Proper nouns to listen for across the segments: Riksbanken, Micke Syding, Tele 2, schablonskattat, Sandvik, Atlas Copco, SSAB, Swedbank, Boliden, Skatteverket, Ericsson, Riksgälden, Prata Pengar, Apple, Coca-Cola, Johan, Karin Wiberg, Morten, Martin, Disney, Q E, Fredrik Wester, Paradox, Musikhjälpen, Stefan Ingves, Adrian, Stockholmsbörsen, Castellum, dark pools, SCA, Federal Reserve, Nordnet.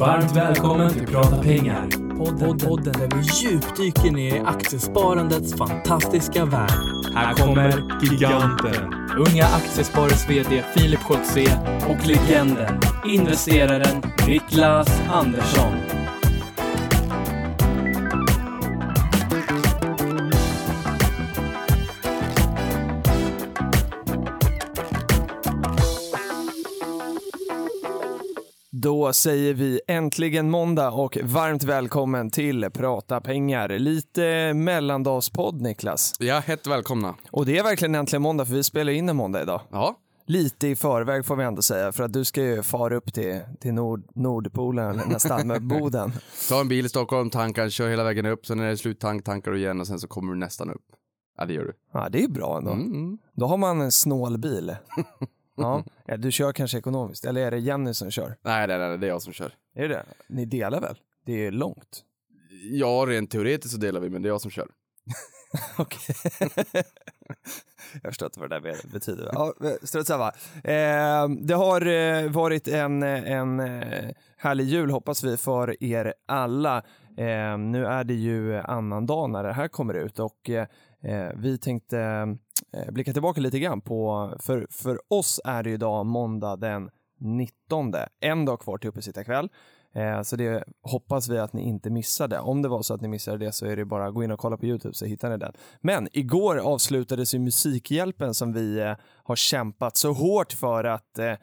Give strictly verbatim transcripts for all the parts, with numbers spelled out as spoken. Varmt välkommen till Prata Pengar. Podden, podden där vi djupdyker ner i aktiesparandets fantastiska värld. Här kommer giganten, Unga Aktiesparares V D Filip Scholtze och legenden, investeraren Niklas Andersson. Då säger vi äntligen måndag och varmt välkommen till Prata Pengar. Lite mellandagspodd, Niklas. Ja, hett välkomna. Och det är verkligen äntligen måndag, för vi spelar in en måndag idag. Ja. Lite i förväg får vi ändå säga, för att du ska ju fara upp till, till Nord, Nordpolen nästan med Boden. Ta en bil i Stockholm, tankar, kör hela vägen upp. Sen när det är slut tank, tankar du igen och sen så kommer du nästan upp. Ja, det gör du. Ja, det är bra ändå. Mm. Då har man en snålbil. Ja, du kör kanske ekonomiskt. Eller är det Jenny som kör? Nej, nej, nej, det är jag som kör. Är det? Ni delar väl? Det är långt. Ja, rent teoretiskt så delar vi, men det är jag som kör. Okej. Jag förstår inte vad det där betyder. Ja, strunt samma. Eh, det har varit en, en härlig jul, hoppas vi, för er alla. Eh, nu är det ju annan dag när det här kommer ut. Och eh, vi tänkte blicka tillbaka lite grann på, för, för oss är det idag måndag den nittonde. En dag kvar till uppe sitta kväll. Eh, så det hoppas vi att ni inte missade. Om det var så att ni missade det så är det bara att gå in och kolla på YouTube så hittar ni den. Men igår avslutades ju Musikhjälpen som vi eh, har kämpat så hårt för att eh,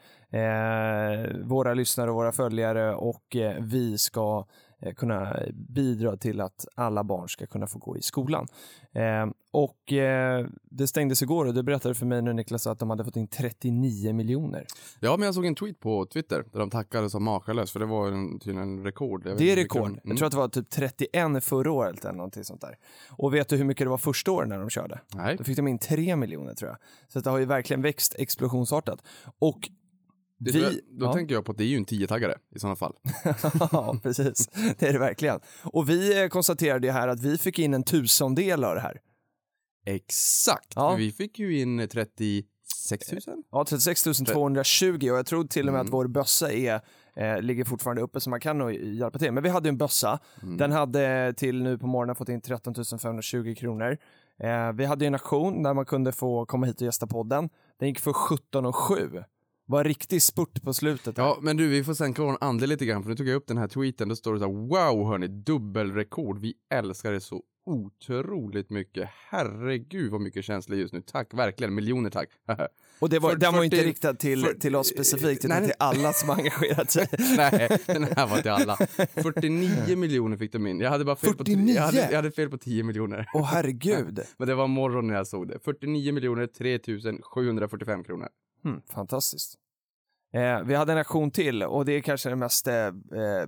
våra lyssnare och våra följare och eh, vi ska eh, kunna bidra till att alla barn ska kunna få gå i skolan. Eh, och eh, det stängdes igår och du berättade för mig nu, Niklas, att de hade fått in trettionio miljoner. Ja, men jag såg en tweet på Twitter där de tackade som makalös, för det var en, en rekord. Jag vet det är rekord. De, mm. Jag tror att det var typ trettioen förra året eller någonting sånt där. Och vet du hur mycket det var första året när de körde? Nej. Då fick de in tre miljoner, tror jag. Så det har ju verkligen växt explosionsartat. Och det, vi, jag, då ja. tänker jag på att det är ju en tiotaggare i sådana fall. Ja, precis. Det är det verkligen. Och vi konstaterade ju här att vi fick in en tusendel av det här. Exakt. Ja. Vi fick ju in trettiosex tusen. Ja, trettiosex tusen tvåhundratjugo. Och jag tror till och med mm. att vår bössa är, eh, ligger fortfarande uppe, så man kan nog hjälpa till. Men vi hade en bössa. Mm. Den hade till nu på morgonen fått in tretton tusen femhundratjugo kronor. Eh, vi hade en auktion där man kunde få komma hit och gästa podden. Den gick för sjutton och sju. Var riktigt spurt på slutet. Här. Ja, men du, vi får sänka vår andel lite grann. För nu tog jag upp den här tweeten. Då står det så här, wow hörni, dubbelrekord. Vi älskar det så otroligt mycket. Herregud vad mycket känsla just nu. Tack, verkligen. Miljoner tack. Och det var, för, den var inte det, riktad till, för, till oss specifikt, utan till alla som engagerat sig. Nej, den här var till alla. fyrtionio miljoner fick de in. Jag hade bara fel, på, jag hade, jag hade fel på tio miljoner. Åh, oh, herregud. Men det var morgon när jag såg det. fyrtionio miljoner trehundrafyrtiofem kronor. Mm, fantastiskt. Eh, vi hade en aktion till, och det är kanske det mest eh,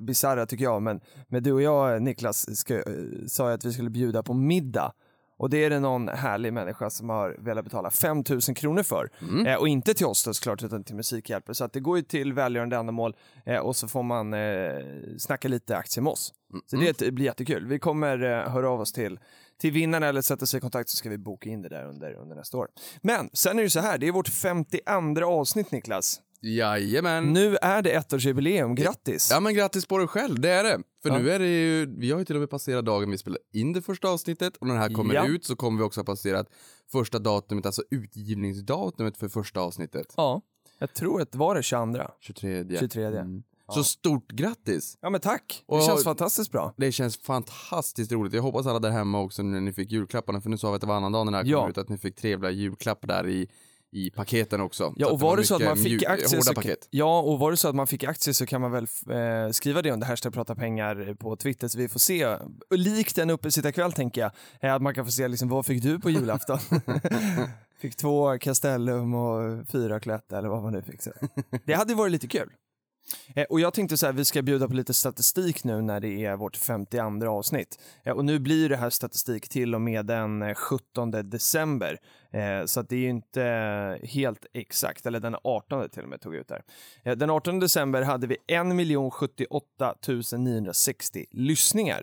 bizarra tycker jag, men, men du och jag, Niklas, ska, sa att vi skulle bjuda på middag, och det är det någon härlig människa som har velat betala fem tusen kronor för, mm. eh, och inte till oss då, såklart, utan till Musikhjälpen, så att det går ju till välgörande ändamål, eh, och så får man eh, snacka lite aktier med oss, mm. så det, det blir jättekul. Vi kommer eh, höra av oss till Till vinnarna eller sätta sig i kontakt, så ska vi boka in det där under, under nästa år. Men sen är det så här, det är vårt femtioandra avsnitt, Niklas. Jajamän. Nu är det ettårsjubileum, grattis. Ja, men grattis på dig själv, det är det. För ja. nu är det ju, vi har ju till och med passerat dagen vi spelade in det första avsnittet. Och när det här kommer ja. ut så kommer vi också ha passerat första datumet, alltså utgivningsdatumet för första avsnittet. Ja, jag tror att det var det tjugoandra. tjugotredje. tjugotredje. Mm. Så stort grattis. Ja, men tack. Det och känns fantastiskt bra. Det känns fantastiskt roligt. Jag hoppas alla där hemma också när ni fick julklapparna. För nu sa vi att det var annan dag när det här kom ja. ut. Att ni fick trevliga julklappar där i, i paketen också. Ja, så och var det så att man fick aktier så, ja, och var det så att man fick aktier så kan man väl eh, skriva det under hashtag Prata Pengar på Twitter. Så vi får se. Likt en uppe sitta kväll, tänker jag. Eh, att man kan få se liksom, vad fick du på julafton? Fick två Castellum och fyra klätt eller vad man nu fick. Så. Det hade varit lite kul. Eh, och jag tänkte så här, vi ska bjuda på lite statistik nu när det är vårt femtioandra avsnitt. Eh, och nu blir det här statistik till och med den sjuttonde december. Eh, så att det är ju inte helt exakt, eller den artonde till och med tog ut där. Eh, den artonde december hade vi en miljon sjuttioåtta tusen niohundrasextio lyssningar.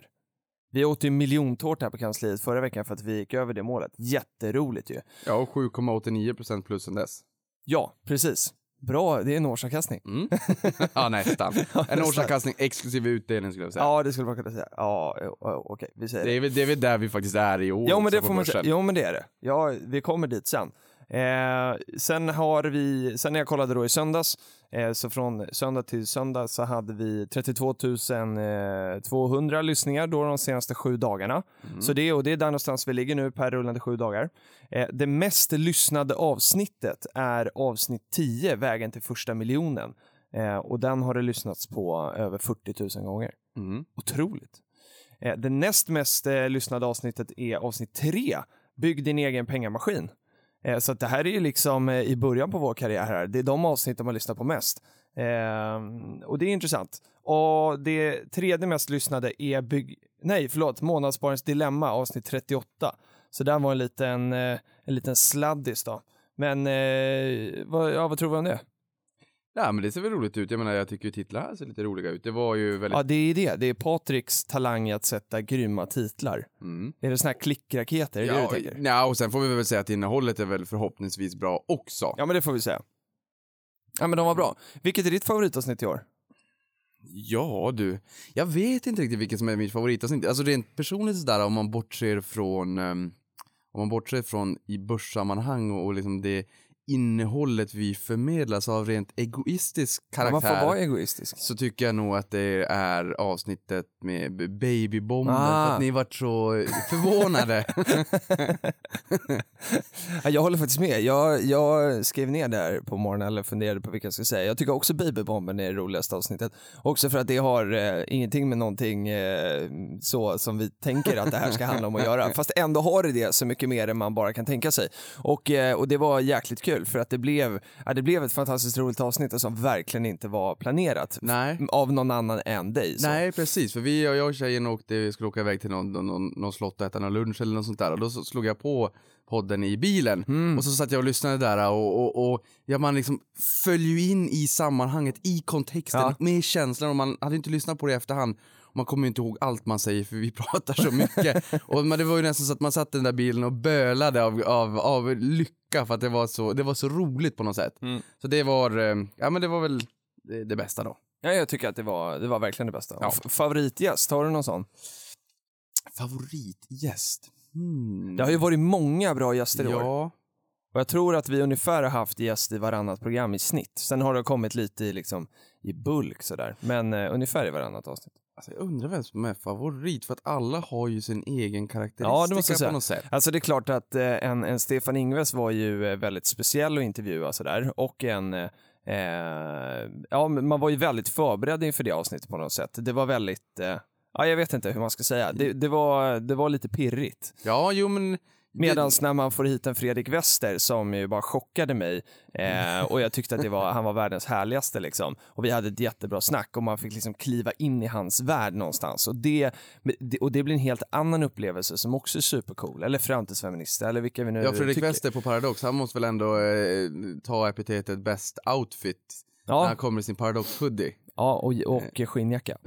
Vi åt ju miljontårt här på kansliet förra veckan för att vi gick över det målet. Jätteroligt ju. Ja, och sju komma åttionio procent plus än dess. Ja, precis. Bra, det är en årsavkastning. Mm. Ja, nästan. En årsavkastning exklusiv utdelning skulle jag säga. Ja, det skulle man kunna säga. Ja, okej, okay, vi säger det. Det är, väl, det är väl där vi faktiskt är i år. Jo, men det får man säga. Jo, men det är det. Ja, vi kommer dit sen. Eh, sen har vi, sen när jag kollade då i söndags, eh, så från söndag till söndag så hade vi trettiotvåtusen tvåhundra lyssningar då de senaste sju dagarna. Mm. Så det, och det är där någonstans vi ligger nu per rullande sju dagar. Eh, det mest lyssnade avsnittet är avsnitt tio, vägen till första miljonen. Eh, och den har det lyssnats på över fyrtiotusen gånger. Mm. Otroligt. Eh, det näst mest eh, lyssnade avsnittet är avsnitt tre, bygg din egen pengamaskin. Så att det här är ju liksom i början på vår karriär här. Det är de avsnitt man lyssnar på mest. Ehm, och det är intressant. Och det tredje mest lyssnade är bygg... Nej, förlåt. Månadssparens dilemma, avsnitt trettioåtta. Så där var en liten, en liten sladdis då. Men eh, vad, ja, vad tror vi om det? Ja, men det ser väl roligt ut. Jag menar, jag tycker ju titlar här ser lite roliga ut. Det var ju väldigt... Ja, det är det. Det är Patricks talang att sätta grymma titlar. Mm. Är det såna här klickraketer? Ja, det det ja, och sen får vi väl säga att innehållet är väl förhoppningsvis bra också. Ja, men det får vi säga. Ja, men de var bra. Vilket är ditt favoritavsnitt i år? Ja, du. Jag vet inte riktigt vilket som är mitt favoritavsnitt. Alltså rent personligt sådär, om man bortser från um, om man bortser från i börssammanhang och, och liksom det... innehållet vi förmedlas av rent egoistisk karaktär. Man får vara egoistisk. Så tycker jag nog att det är avsnittet med babybomben. Ah. För att ni varit så förvånade. Ja, jag håller faktiskt med. Jag, jag skrev ner där på morgonen eller funderade på vilka jag ska säga. Jag tycker också babybomben är det roligaste avsnittet. Också för att det har eh, ingenting med någonting eh, så som vi tänker att det här ska handla om att göra. Fast ändå har det det så mycket mer än man bara kan tänka sig. Och, eh, och det var jäkligt kul. För att det blev, ja, det blev ett fantastiskt roligt avsnitt som verkligen inte var planerat. Nej. Av någon annan än dig. Så. Nej, precis. För vi och jag och tjejen åkte, skulle åka iväg till någon, någon, någon slott och äta någon lunch eller något sånt där. Och då slog jag på podden i bilen. Mm. Och så satt jag och lyssnade där och, och, och ja, man liksom följer in i sammanhanget, i kontexten, ja. Med känslan. Och man hade inte lyssnat på det i efterhand. Man kommer ju inte ihåg allt man säger för vi pratar så mycket. Och det var ju nästan så att man satt i den där bilen och bölade av, av, av lycka för att det var, så, det var så roligt på något sätt. Mm. Så det var, ja, men det var väl det, det bästa då. Ja, jag tycker att det var, det var verkligen det bästa. Ja. F- favoritgäst, har du någon sån? Favoritgäst? Mm. Det har ju varit många bra gäster i ja. år. Och jag tror att vi ungefär har haft gäst i varannat program i snitt. Sen har det kommit lite i, liksom, i bulk sådär. Men eh, ungefär i varannat avsnitt. Alltså jag undrar vem som är favorit för att alla har ju sin egen karaktäristika ja, det måste jag säga. På något sätt. Alltså det är klart att eh, en, en Stefan Ingves var ju eh, väldigt speciell att intervjua sådär. Och en... Eh, ja, man var ju väldigt förberedd inför det avsnittet på något sätt. Det var väldigt... Eh, ja, jag vet inte hur man ska säga. Det, det, var, det var lite pirrigt. Ja, jo men... Medan när man får hit en Fredrik Wester som ju bara chockade mig eh, och jag tyckte att det var, han var världens härligaste liksom. Och vi hade ett jättebra snack och man fick liksom kliva in i hans värld någonstans och det, och det blir en helt annan upplevelse som också är supercool eller framtidsfeminister eller vilka vi nu tycker. Ja, Fredrik Wester på Paradox, han måste väl ändå eh, ta epitetet best outfit ja. När han kommer i sin Paradox hoodie. Ja, och, och skinnjacka.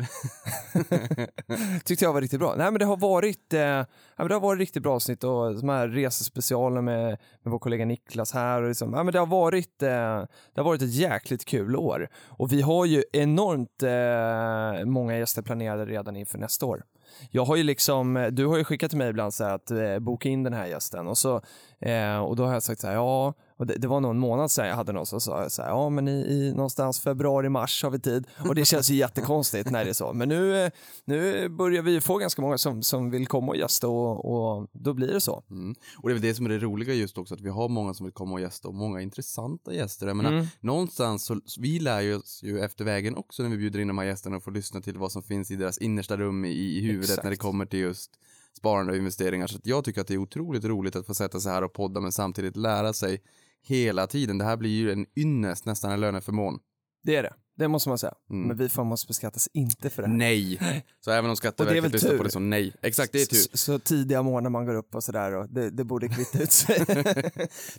Tyckte jag var riktigt bra. Nej, men det har varit, eh, ja, men det har varit riktigt bra avsnitt. Och de här resespecialer med, med vår kollega Niklas här. Och liksom, ja, men det, har varit, eh, det har varit ett jäkligt kul år. Och vi har ju enormt eh, många gäster planerade redan inför nästa år. Jag har ju liksom, du har ju skickat till mig ibland så här att eh, boka in den här gästen. Och, så, eh, och då har jag sagt så här, ja... Och det, det var nog en månad sedan jag hade någon som sa så här, ja men i, i någonstans februari-mars har vi tid. Och det känns ju jättekonstigt när det är så. Men nu, nu börjar vi få ganska många som, som vill komma och gästa och, och då blir det så. Mm. Och det är det som är det roliga just också, att vi har många som vill komma och gästa och många intressanta gäster. Jag menar, mm. någonstans så, vi lär oss ju efter vägen också när vi bjuder in de här gästerna och får lyssna till vad som finns i deras innersta rum i, i huvudet. Exakt. När det kommer till just sparande och investeringar. Så att jag tycker att det är otroligt roligt att få sätta sig här och podda men samtidigt lära sig hela tiden. Det här blir ju en ynnest, nästan en löneförmån. Det är det. Det måste man säga. Mm. Men vi fan måste beskattas inte för det här. Nej. Så även om Skatteverket lyssnar på det så nej. Exakt, det är tur. Så, så tidiga morgon när man går upp och sådär. Och det, det borde kvitta ut sig.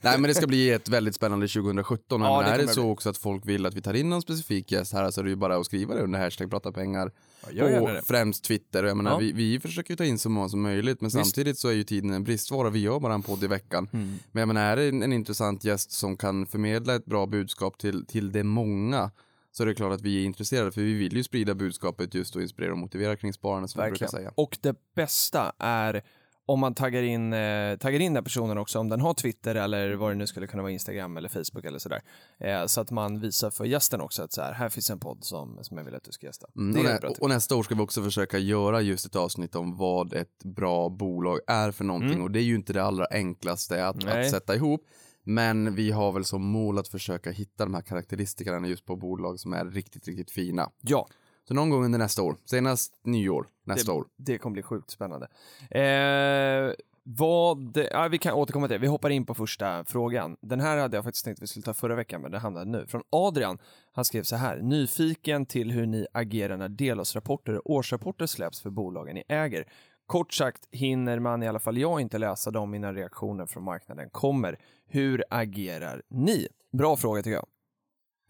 Nej, men det ska bli ett väldigt spännande tjugohundrasjutton. Ja, men det här är så bli. Också att folk vill att vi tar in en specifik gäst här. Så är det ju bara att skriva det under hashtag Prata Pengar. Ja, och främst Twitter. Jag menar, ja. vi, vi försöker ju ta in så många som möjligt. Men Visst. Samtidigt så är ju tiden en bristvara. Vi gör bara en podd i veckan. Mm. Men jag menar, här är en, en intressant gäst som kan förmedla ett bra budskap till, till de många. Så det är klart att vi är intresserade, för vi vill ju sprida budskapet just och inspirera och motivera kring sparande, som Verkligen. Brukar säga. Och det bästa är om man taggar in, eh, taggar in den personen också, om den har Twitter eller vad det nu skulle kunna vara, Instagram eller Facebook eller sådär. Eh, så att man visar för gästen också att så här, här finns en podd som, som jag vill att du ska gästa. Mm, och, nä- och nästa år ska vi också försöka göra just ett avsnitt om vad ett bra bolag är för någonting. Mm. Och det är ju inte det allra enklaste att, att sätta ihop. Men vi har väl som mål att försöka hitta de här karaktäristikerna just på bolag som är riktigt, riktigt fina. Ja. Så någon gång under nästa år. Senast nyår nästa det, år. Det kommer bli sjukt spännande. Eh, vad, ja, vi kan återkomma till det. Vi hoppar in på första frågan. Den här hade jag faktiskt tänkt att vi skulle ta förra veckan, men det hamnade nu. Från Adrian. Han skrev så här. Nyfiken till hur ni agerar när delårsrapporter och årsrapporter släpps för bolagen ni äger. Kort sagt hinner man i alla fall jag inte läsa dem innan reaktioner från marknaden kommer. Hur agerar ni? Bra fråga tycker jag.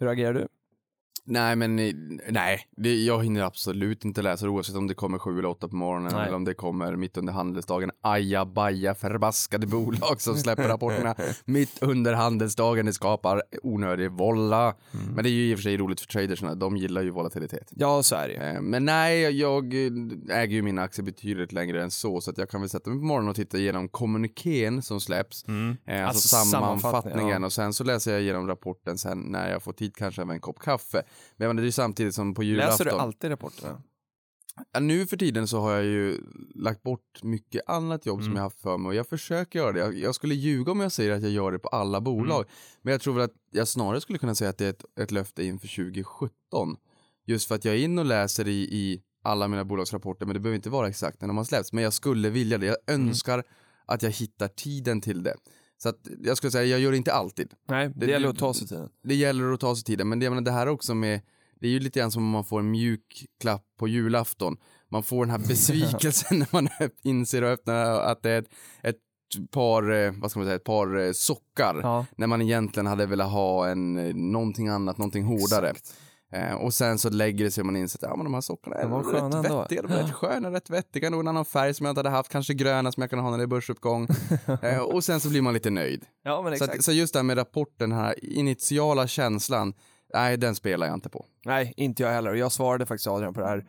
Hur agerar du? Nej, men nej. Det, jag hinner absolut inte läsa det, oavsett om det kommer sju eller åtta på morgonen nej. Eller om det kommer mitt under handelsdagen. Aja, baja, förbaskade bolag som släpper rapporterna mitt under handelsdagen. Det skapar onödig volla. Mm. Men det är ju i och för sig roligt för tradersna. De gillar ju volatilitet. Ja, så är det. Men nej, jag äger ju mina aktier betydligt längre än så. Så att jag kan väl sätta mig på morgonen och titta igenom kommuniken som släpps. Mm. Alltså, alltså sammanfattningen. Ja. Och sen så läser jag igenom rapporten sen när jag får tid, kanske med en kopp kaffe. Men det är ju samtidigt som på julafton. Läser du alltid rapporterna? Ja, nu för tiden så har jag ju lagt bort mycket annat jobb mm. som jag haft för mig. Och jag försöker göra det. Jag, jag skulle ljuga om jag säger att jag gör det på alla bolag. Mm. Men jag tror väl att jag snarare skulle kunna säga att det är ett, ett löfte inför tjugohundrasjutton. Just för att jag är in och läser i, i alla mina bolagsrapporter. Men det behöver inte vara exakt när de har släppts. Men jag skulle vilja det. Jag önskar mm. att jag hittar tiden till det. Så att jag skulle säga, jag gör det inte alltid. Nej, det, det gäller att ta sig tiden. Det gäller att ta sig tiden. Men det, menar, det här också med, det är ju lite grann som om man får en mjuk klapp på julafton. Man får den här besvikelsen när man inser och öppnar att det är ett, ett par, vad ska man säga, ett par sockar. Ja. När man egentligen hade velat ha en, någonting annat, någonting hårdare. Exakt. Och sen så lägger det sig och man inser att ja, men de här sockorna är rätt vettiga, de är rätt sköna, rätt vettiga, någon annan färg som jag inte hade haft, kanske gröna som jag kan ha när det är börsuppgång. Och sen så blir man lite nöjd. Ja, men exakt. Så, att, så just det här med rapporten, här initiala känslan, nej, den spelar jag inte på. Nej, inte jag heller. Jag svarade faktiskt Adrian på det här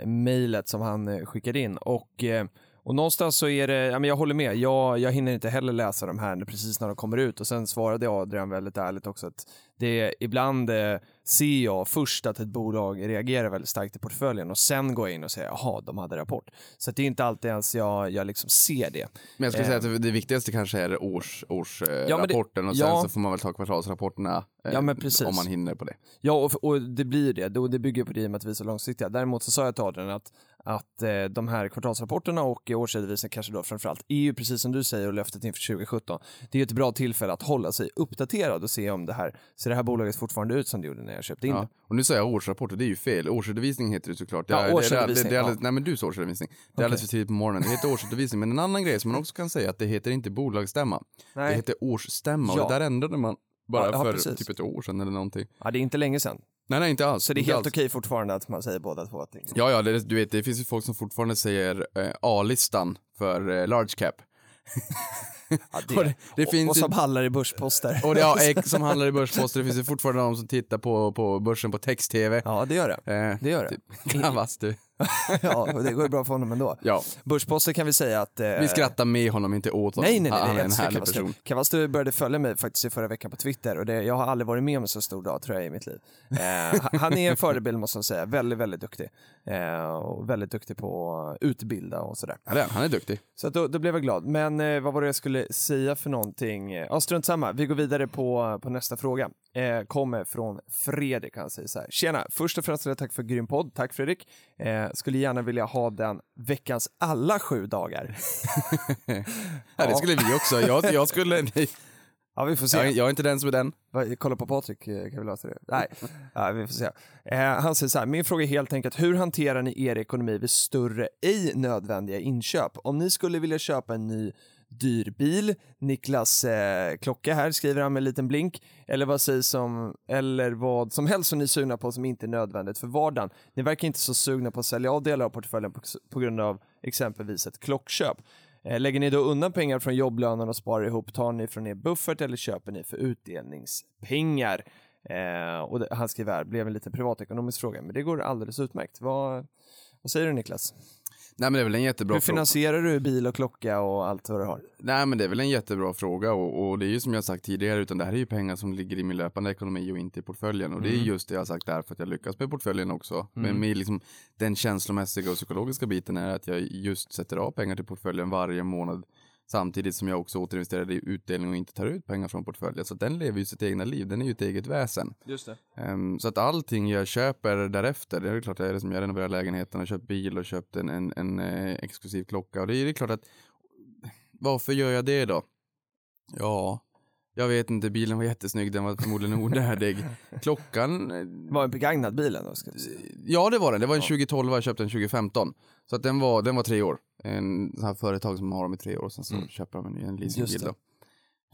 eh, mejlet som han skickade in och... Eh, Och någonstans så är det, ja, men jag håller med, jag, jag hinner inte heller läsa de här precis när de kommer ut. Och sen svarade Adrian väldigt ärligt också att det, ibland eh, ser jag först att ett bolag reagerar väldigt starkt i portföljen och sen går jag in och säger, jaha, de hade rapport. Så att det är inte alltid ens jag, jag liksom ser det. Men jag skulle eh, säga att det viktigaste kanske är års, års, eh, ja, rapporten det, och sen ja, så får man väl ta kvartalsrapporterna eh, ja, men precis. Om man hinner på det. Ja, och, och det blir det. Det bygger på det i och med att vi är så långsiktiga. Däremot så sa jag till Adrian att att eh, de här kvartalsrapporterna och årsredovisningen kanske då framförallt är ju precis som du säger och löftet inför tjugohundrasjutton. Det är ju ett bra tillfälle att hålla sig uppdaterad och se om det här, ser det här bolaget fortfarande ut som det gjorde när jag köpte in ja. det. Och nu säger jag årsrapporter, det är ju fel. Årsredovisning heter det såklart. Det är, ja, årsredovisning. Det är, det är, det är alldeles, ja. Nej, men du sa årsredovisning. Det är okay. Alldeles för tidigt på morgonen. Det heter årsredovisning. Men en annan grej som man också kan säga att det heter inte bolagsstämma. Nej. Det heter årsstämma ja. Och det där ändrade man bara ja, för precis. Typ ett år sedan eller någonting. Ja, det är inte länge sedan. Nej, nej, inte alls. Så det är helt alls. Okej fortfarande att man säger båda två ting. Ja, ja, det, du vet, det finns ju folk som fortfarande säger eh, A-listan för eh, large cap. Ja, det. Och, det, det och, finns och som ju, handlar i börsposter. Och det, ja, som handlar i börsposter. Det finns ju fortfarande de som tittar på, på börsen på text-tv. Ja, det gör det. Eh, det gör det. Kravast du. Ja, det går ju bra för honom ändå. Ja. Börsposter kan vi säga att... Eh... Vi skrattar med honom, inte åt honom. Nej, nej, nej. Han är en härlig person. Kavastu började följa mig faktiskt i förra veckan på Twitter. Och det, jag har aldrig varit med om en så stor dag, tror jag, i mitt liv. Eh, han är en förebild, måste jag säga. Väldigt, väldigt duktig. Eh, och väldigt duktig på att utbilda och sådär. Ja, han är duktig. Så att då, då blev jag glad. Men eh, vad var det jag skulle säga för någonting? Ja, strunt samma. Vi går vidare på, på nästa fråga. Eh, kommer från Fredrik. Han säger så här. Tjena, först och främst tack för grym podd. Tack, Fredrik. Eh, Skulle gärna vilja ha den veckans alla sju dagar. Ja, det skulle vi också. Jag, jag skulle... Nej. Ja, vi får se. Jag, jag är inte den som är den. Kolla på Patrick, kan vi lösa det? Nej, ja, vi får se. Eh, han säger så här, min fråga är helt enkelt, hur hanterar ni er ekonomi vid större ej nödvändiga inköp? Om ni skulle vilja köpa en ny dyr bil, Niklas eh, klocka här, skriver han med en liten blink, eller vad sägs om, eller vad som helst som ni är sugna på som inte är nödvändigt för vardagen. Ni verkar inte så sugna på att sälja av delar av portföljen på, på grund av exempelvis ett klockköp. Lägger ni då undan pengar från jobblönen och sparar ihop? Tar ni från er buffert eller köper ni för utdelningspengar? Eh, och det, han skriver här, blev en liten privatekonomisk fråga. Men det går alldeles utmärkt. Vad, vad säger du, Niklas? Nej, men det är väl en jättebra fråga. Hur finansierar fråga. Du bil och klocka och allt vad du har? Nej, men det är väl en jättebra fråga. Och, och det är ju som jag sagt tidigare, utan det här är ju pengar som ligger i min löpande ekonomi och inte i portföljen. Och mm. det är just det jag har sagt där, för att jag lyckas med portföljen också. Mm. Men med liksom den känslomässiga och psykologiska biten är att jag just sätter av pengar till portföljen varje månad. Samtidigt som jag också återinvesterar i utdelning och inte tar ut pengar från portföljen. Så den lever ju sitt egna liv. Den är ju ett eget väsen. Just det. Um, så att allting jag köper därefter. Det är klart att jag, liksom, jag renoverar lägenheten och köpt bil och köpt en, en, en eh, exklusiv klocka. Och det är ju klart att... Varför gör jag det då? Ja... Jag vet inte, bilen var jättesnygg, den var förmodligen onödig. Klockan... Var en begagnad bilen då? Ska ja, det var den. Det var en tjugotolv, jag köpte en tjugofemton. Så att den var, den var tre år. En sån här företag som har dem i tre år, sen så mm. köper de en, en leasingbil då.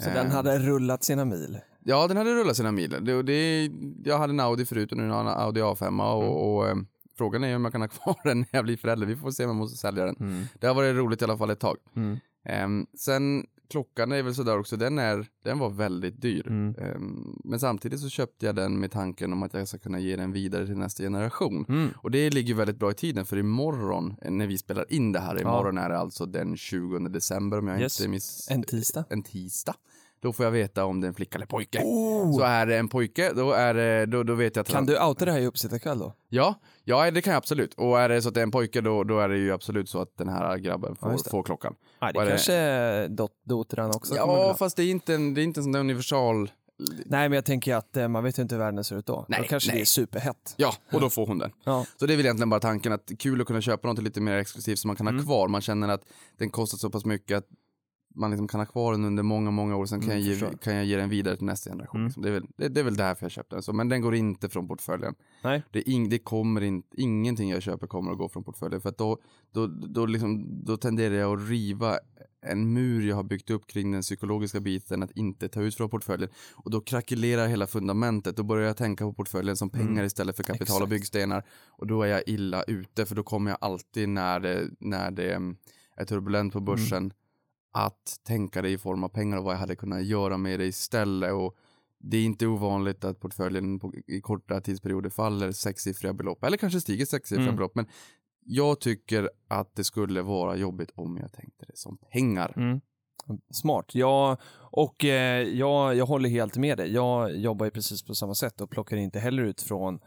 Så eh. den hade rullat sina mil? Ja, den hade rullat sina mil. Det, det, jag hade en Audi förut och nu har jag en Audi A fem. Mm. Och, och eh, frågan är om jag kan ha kvar den när jag blir förälder. Vi får se om jag måste sälja den. Mm. Det har varit roligt i alla fall ett tag. Mm. Eh, sen... Klockan är väl sådär också, den, är, den var väldigt dyr. Mm. Um, men samtidigt så köpte jag den med tanken om att jag ska kunna ge den vidare till nästa generation. Mm. Och det ligger väldigt bra i tiden, för imorgon, när vi spelar in det här, imorgon ja. Är det alltså den tjugonde december, om jag yes. inte miss... En tisdag. En tisdag. Då får jag veta om det är en flicka eller pojke. Oh. Så är det en pojke, då, är det, då, då vet jag... Att kan han... du outa det här i uppsittarkväll då? Ja, ja, det kan jag absolut. Och är det så att det är en pojke, då, då är det ju absolut så att den här grabben får, ja, får klockan. Nej, det är kanske är dot, dotran också. Ja, fast det är inte en, det är inte en sån där universal... Nej, men jag tänker att eh, man vet ju inte hur världen ser ut då. Nej, då kanske nej. Det är superhett. Ja, och då får hon den. Ja. Så det är väl egentligen bara tanken att kul att kunna köpa något lite mer exklusivt som man kan mm. ha kvar. Man känner att den kostar så pass mycket att man liksom kan ha kvar den under många, många år. Sen kan, mm, jag, ge, kan jag ge den vidare till nästa generation. Mm. Liksom. Det, är väl, det, det är väl därför jag köpte den. Så, men den går inte från portföljen. Nej. Det, in, det kommer in, ingenting jag köper kommer att gå från portföljen. För att då, då, då, liksom, då tenderar jag att riva en mur jag har byggt upp kring den psykologiska biten att inte ta ut från portföljen. Och då krackelerar hela fundamentet. Då börjar jag tänka på portföljen som pengar mm. istället för kapital Exakt. Och byggstenar. Och då är jag illa ute. För då kommer jag alltid när det, när det är turbulent på börsen mm. att tänka det i form av pengar och vad jag hade kunnat göra med det istället. Och det är inte ovanligt att portföljen på, i korta tidsperioder faller sexsiffriga belopp. Eller kanske stiger sexsiffriga mm. belopp. Men jag tycker att det skulle vara jobbigt om jag tänkte det som pengar. Mm. Smart. Jag, och eh, jag, jag håller helt med dig. Jag jobbar ju precis på samma sätt och plockar inte heller ut från...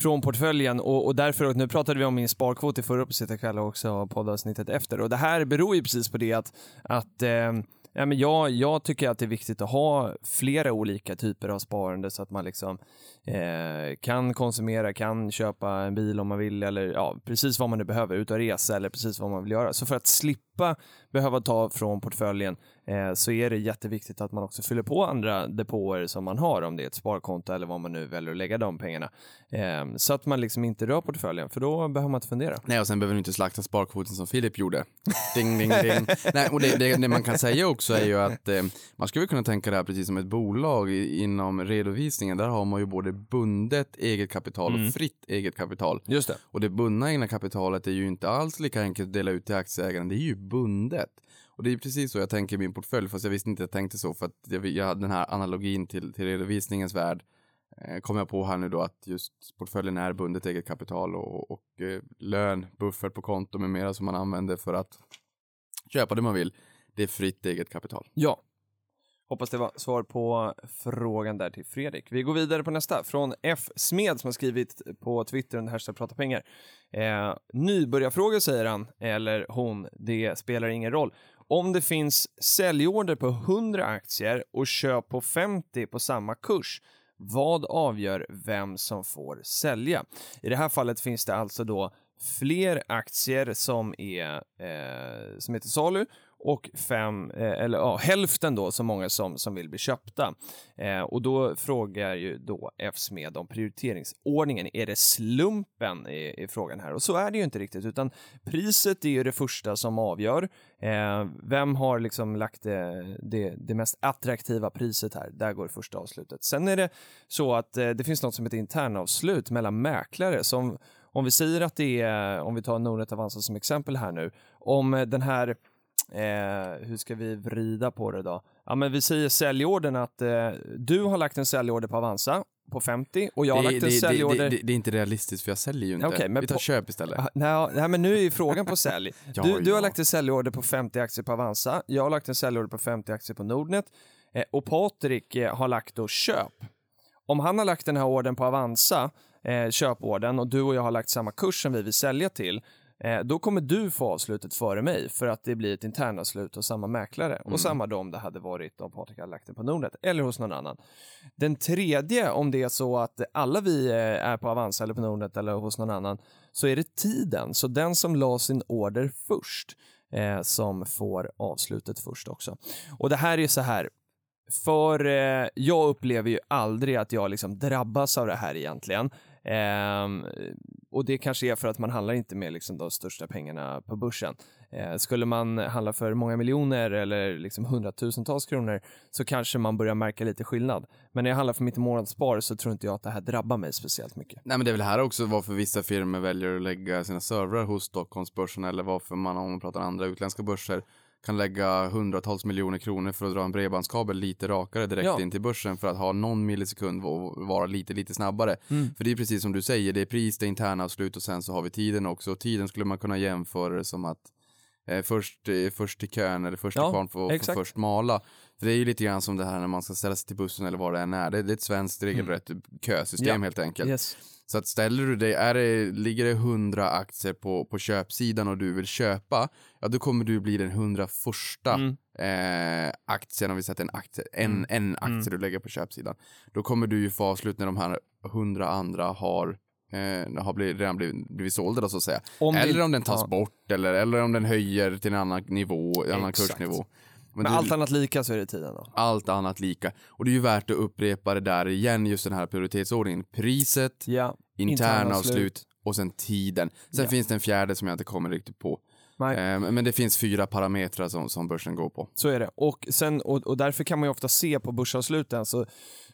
Från portföljen och, och därför, och nu pratade vi om min sparkvot i förra uppsittarkväll och också poddavsnittet efter. Och det här beror ju precis på det att, att eh, ja, men jag, jag tycker att det är viktigt att ha flera olika typer av sparande så att man liksom eh, kan konsumera, kan köpa en bil om man vill eller ja, precis vad man nu behöver, ut och resa eller precis vad man vill göra. Så för att slippa behöva ta från portföljen eh, så är det jätteviktigt att man också fyller på andra depåer som man har, om det är ett sparkonto eller vad man nu väljer att lägga de pengarna. Eh, Så att man liksom inte rör portföljen, för då behöver man inte fundera. Nej, och sen behöver du inte slakta sparkvoten som Filip gjorde. Ding, ding, ding. Nej, och det, det, det man kan säga också är ju att eh, man skulle kunna tänka det här precis som ett bolag i, inom redovisningen. Där har man ju både bundet eget kapital och mm. fritt eget kapital. Just det. Och det bundna egna kapitalet är ju inte alls lika enkelt att dela ut till aktieägaren. Det är ju bundet. Och det är precis så jag tänker i min portfölj, fast jag visste inte att jag tänkte så. För att jag, jag hade den här analogin till, till redovisningens värld. Kommer jag på här nu då att just portföljen är bundet eget kapital och, och lön, buffert på konto med mera som man använder för att köpa det man vill. Det är fritt eget kapital. Ja, hoppas det var svar på frågan där till Fredrik. Vi går vidare på nästa från F. Smed som har skrivit på Twitter under hashtag Prata Pengar. Eh, nybörjarfråga säger han, eller hon, det spelar ingen roll. Om det finns säljorder på hundra aktier och köp på femtio på samma kurs, vad avgör vem som får sälja? I det här fallet finns det alltså då fler aktier som är eh, som heter salu och fem, eller ja, hälften då så många som, som vill bli köpta. Eh, och då frågar ju då F. Smed om prioriteringsordningen. Är det slumpen i, i frågan här? Och så är det ju inte riktigt, utan priset är ju det första som avgör. Eh, vem har liksom lagt det, det, det mest attraktiva priset här? Där går det första avslutet. Sen är det så att eh, det finns något som heter internavslut mellan mäklare som, om vi säger att det är, om vi tar Nordnet Avanza som exempel här nu, om den här Eh, hur ska vi vrida på det då? Ja, men vi säger säljorden att eh, du har lagt en säljorder på Avanza på femtio och jag har det, lagt en det, säljorder... Det, det, det är inte realistiskt för jag säljer ju inte. Okay, men vi tar på... köp istället. Ah, nej, nej, men nu är frågan på sälj. ja, du, du har ja. lagt en säljorder på femtio aktier på Avanza. Jag har lagt en säljorder på femtio aktier på Nordnet. Eh, och Patrick eh, har lagt då köp. Om han har lagt den här orden på Avanza, eh, köporden, och du och jag har lagt samma kurs som vi vill sälja till, då kommer du få avslutet före mig för att det blir ett interna slut och samma mäklare. Mm. Och samma då om det hade varit om Patrik hade lagt det på Nordnet eller hos någon annan. Den tredje, om det är så att alla vi är på Avanza eller på Nordnet eller hos någon annan, så är det tiden. Så den som la sin order först eh, som får avslutet först också. Och det här är så här. För eh, jag upplever ju aldrig att jag liksom drabbas av det här egentligen. Ehm, och det kanske är för att man handlar inte med liksom de största pengarna på börsen. Ehm, skulle man handla för många miljoner eller liksom hundratusentals kronor så kanske man börjar märka lite skillnad. Men när jag handlar för mitt månadsspar så tror inte jag att det här drabbar mig speciellt mycket. Nej, men det är väl här också varför vissa firmor väljer att lägga sina servrar hos Stockholmsbörsen, eller varför man, om man pratar andra utländska börser, kan lägga hundratals miljoner kronor för att dra en bredbandskabel lite rakare direkt ja. in till börsen för att ha någon millisekund och vara lite, lite snabbare. Mm. För det är precis som du säger, det är pris, det är interna slut och sen så har vi tiden också. Och tiden skulle man kunna jämföra som att eh, först, eh, först till kön eller först till ja, kvarn får, får först mala. För det är ju lite grann som det här när man ska ställa sig till bussen eller vad det än är. Det, det är ett svenskt regelrätt mm. kösystem yeah. helt enkelt. Yes. Så att ställer du dig, är det, ligger det hundra aktier på, på köpsidan och du vill köpa, ja då kommer du bli den hundraförsta mm. eh, aktien, om vi sätter en aktie, en, en aktie mm. du lägger på köpsidan. Då kommer du ju få avslut när de här hundra andra har, eh, har blivit, redan blivit, blivit sålda så att säga. Om eller vi, om den tas ja. bort eller, eller om den höjer till en annan nivå, en annan Exakt. kursnivå. Men, Men det, allt annat lika så är det tiden då? Allt annat lika. Och det är ju värt att upprepa det där igen, just den här prioritetsordningen. Priset, ja, interna avslut och sen tiden. Sen ja. finns det en fjärde som jag inte kommer riktigt på. Eh, men det finns fyra parametrar som, som börsen går på. Så är det. Och, sen, och, och därför kan man ju ofta se på börsavsluten så,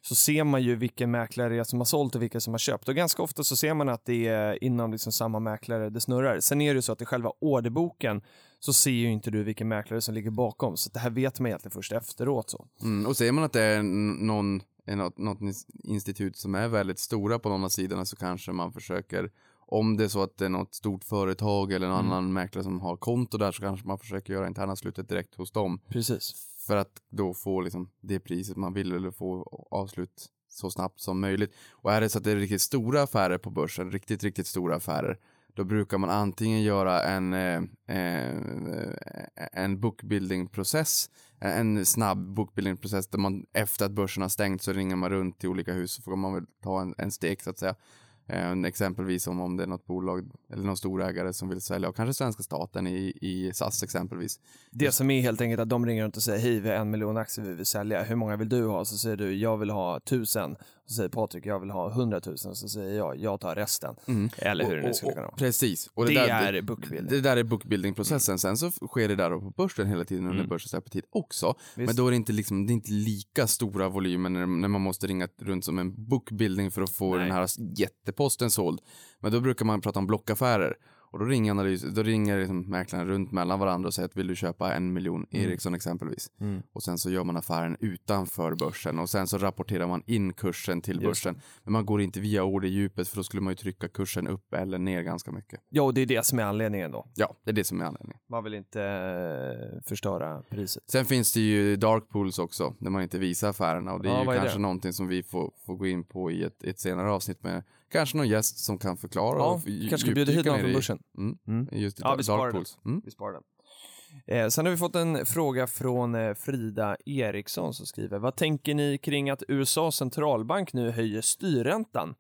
så ser man ju vilken mäklare som har sålt och vilka som har köpt. Och ganska ofta så ser man att det är inom liksom samma mäklare det snurrar. Sen är det ju så att i själva orderboken så ser ju inte du vilken mäklare som ligger bakom. Så det här vet man egentligen först efteråt. Så. Mm, och ser man att det är någon, något, något institut som är väldigt stora på någon av sidorna så kanske man försöker, om det är så att det är något stort företag eller någon mm. annan mäklare som har konto där, så kanske man försöker göra interna slutet direkt hos dem. Precis. För att då få liksom det priset man vill eller få avslut så snabbt som möjligt. Och är det så att det är riktigt stora affärer på börsen, riktigt, riktigt stora affärer, då brukar man antingen göra en, eh, en bookbuilding-process, en snabb bookbuilding-process där man efter att börsen har stängt så ringer man runt till olika hus och får man väl ta en, en stek så att säga. Eh, exempelvis om, om det är något bolag eller någon storägare som vill sälja, och kanske svenska staten i, i S A S exempelvis. Det som är helt enkelt att de ringer runt och säger hej, vi har en miljon aktier vi vill sälja, hur många vill du ha? Så säger du, jag vill ha tusen. Så säger Patrik, jag vill ha hundratusen. Så säger jag, jag tar resten. Mm. Eller hur och, det skulle kunna vara. Precis. Och det, det, där, är bookbuilding. det där är bookbuilding-processen. Mm. Sen så sker det där på börsen hela tiden under mm. börsens appetit också. Visst. Men då är det inte, liksom, det är inte lika stora volymer när, när man måste ringa runt som en bookbuilding för att få Nej. den här jätteposten såld. Men då brukar man prata om blockaffärer. Och då ringer, analys, då ringer liksom mäklarna runt mellan varandra och säger att vill du köpa en miljon Ericsson mm. exempelvis. Mm. Och sen så gör man affären utanför börsen och sen så rapporterar man in kursen till Just. börsen. Men man går inte via orderdjupet för då skulle man ju trycka kursen upp eller ner ganska mycket. Ja, och det är det som är anledningen då. Ja, det är det som är anledningen. Man vill inte eh, förstöra priset. Sen finns det ju dark pools också där man inte visar affärerna, och det är ja, ju kanske det? någonting som vi får, får gå in på i ett, ett senare avsnitt med kanske någon gäst som kan förklara. Ja, och kanske bjuder hit någon från börsen. Mm. Mm. Just ja, vi sparar den. Mm. Vi sparar den. Eh, sen har vi fått en fråga från eh, Frida Eriksson som skriver: vad tänker ni kring att U S A:s centralbank nu höjer styrräntan?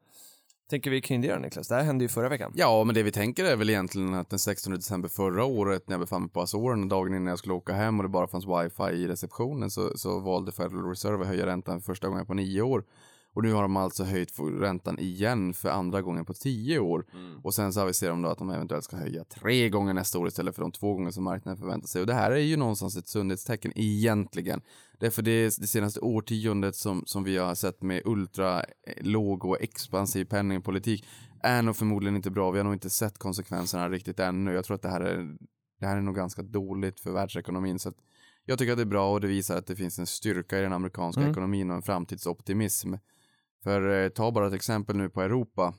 tänker vi kring det då, Niklas? Det här hände ju förra veckan. Ja, men det vi tänker är väl egentligen att den sextonde december förra året när jag befann mig på Azoren, dagen innan jag skulle åka hem och det bara fanns wifi i receptionen, så, så valde Federal Reserve att höja räntan för första gången på nio år. Och nu har de alltså höjt räntan igen för andra gången på tio år. Mm. Och sen så aviserar de då att de eventuellt ska höja tre gånger nästa år istället för de två gånger som marknaden förväntar sig. Och det här är ju någonstans ett sundhetstecken egentligen. Därför det är det senaste årtiondet som, som vi har sett med ultra låg och expansiv penningpolitik är nog förmodligen inte bra. Vi har nog inte sett konsekvenserna riktigt ännu. Jag tror att det här är, det här är nog ganska dåligt för världsekonomin, så att jag tycker att det är bra och det visar att det finns en styrka i den amerikanska mm. ekonomin och en framtidsoptimism. För eh, ta bara ett exempel nu på Europa,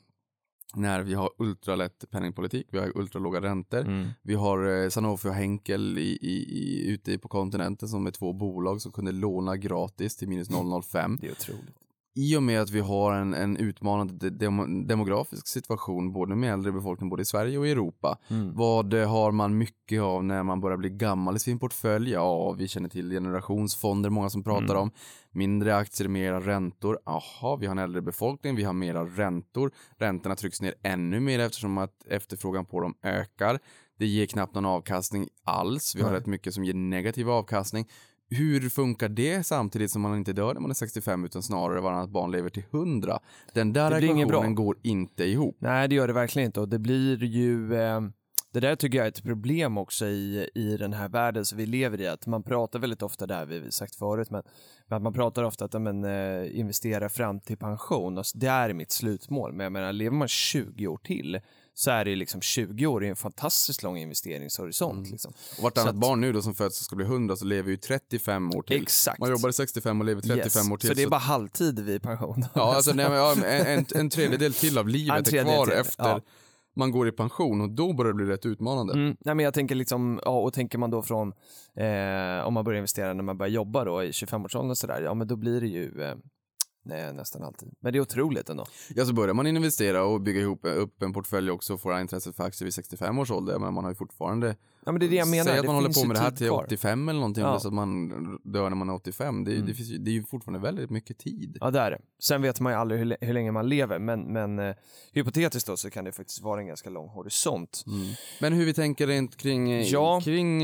när vi har ultralätt penningpolitik, vi har ultralåga räntor, mm. vi har eh, Sanofi och Henkel i, i, i, ute på kontinenten som är två bolag som kunde låna gratis till minus noll komma noll fem. Det är otroligt. I och med att vi har en, en utmanande dem, demografisk situation både med äldre befolkning både i Sverige och i Europa. Mm. Vad har man mycket av när man börjar bli gammal i sin portfölj? Ja, vi känner till generationsfonder, många som pratar mm. om. Mindre aktier, mera räntor. Aha, vi har en äldre befolkning, vi har mera räntor. Räntorna trycks ner ännu mer eftersom att efterfrågan på dem ökar. Det ger knappt någon avkastning alls. Vi har mm. rätt mycket som ger negativ avkastning. Hur funkar det samtidigt som man inte dör när man är sextiofem utan snarare varannat barn lever till hundra? Den där ekvationen går inte ihop. Nej, det gör det verkligen inte. Och det blir ju... Eh, det där tycker jag är ett problem också i, i den här världen som vi lever i. Att man pratar väldigt ofta, där vi sagt förut, men, men att man pratar ofta att men, eh, investera fram till pension. Alltså, det är mitt slutmål. Men jag menar, lever man tjugo år till... så är det liksom tjugo år i en fantastiskt lång investeringshorisont. Mm. Liksom. Och vartannat att, barn nu då som föds och ska bli hundra så lever ju trettiofem år till. Exakt. Man jobbar i sextiofem och lever trettiofem yes. år till. Så det är bara så... halvtid vid pension. Ja, alltså, nej, men, en, en tredjedel till av livet är kvar till. Efter ja. Man går i pension och då börjar det bli rätt utmanande. Mm. Nej, men jag tänker liksom, ja, och tänker man då från eh, om man börjar investera när man börjar jobba då i tjugofem-årsåldern och sådär, ja men då blir det ju... Eh, Nej, nästan alltid. Men det är otroligt ändå. Ja, så börjar man investera och bygga ihop upp en portfölj också och får intresse för aktier vid sextiofem års ålder. Men man har ju fortfarande... Ja, men det är det jag menar. Säg att man det håller på med det här till åttifem eller någonting. Ja. Så att man dör när man är åttiofem. Det, mm. det, finns ju, det är ju fortfarande väldigt mycket tid. Ja, det är det. Sen vet man ju aldrig hur, hur länge man lever. Men, men eh, hypotetiskt då så kan det faktiskt vara en ganska lång horisont. Mm. Men hur vi tänker rent kring, ja. kring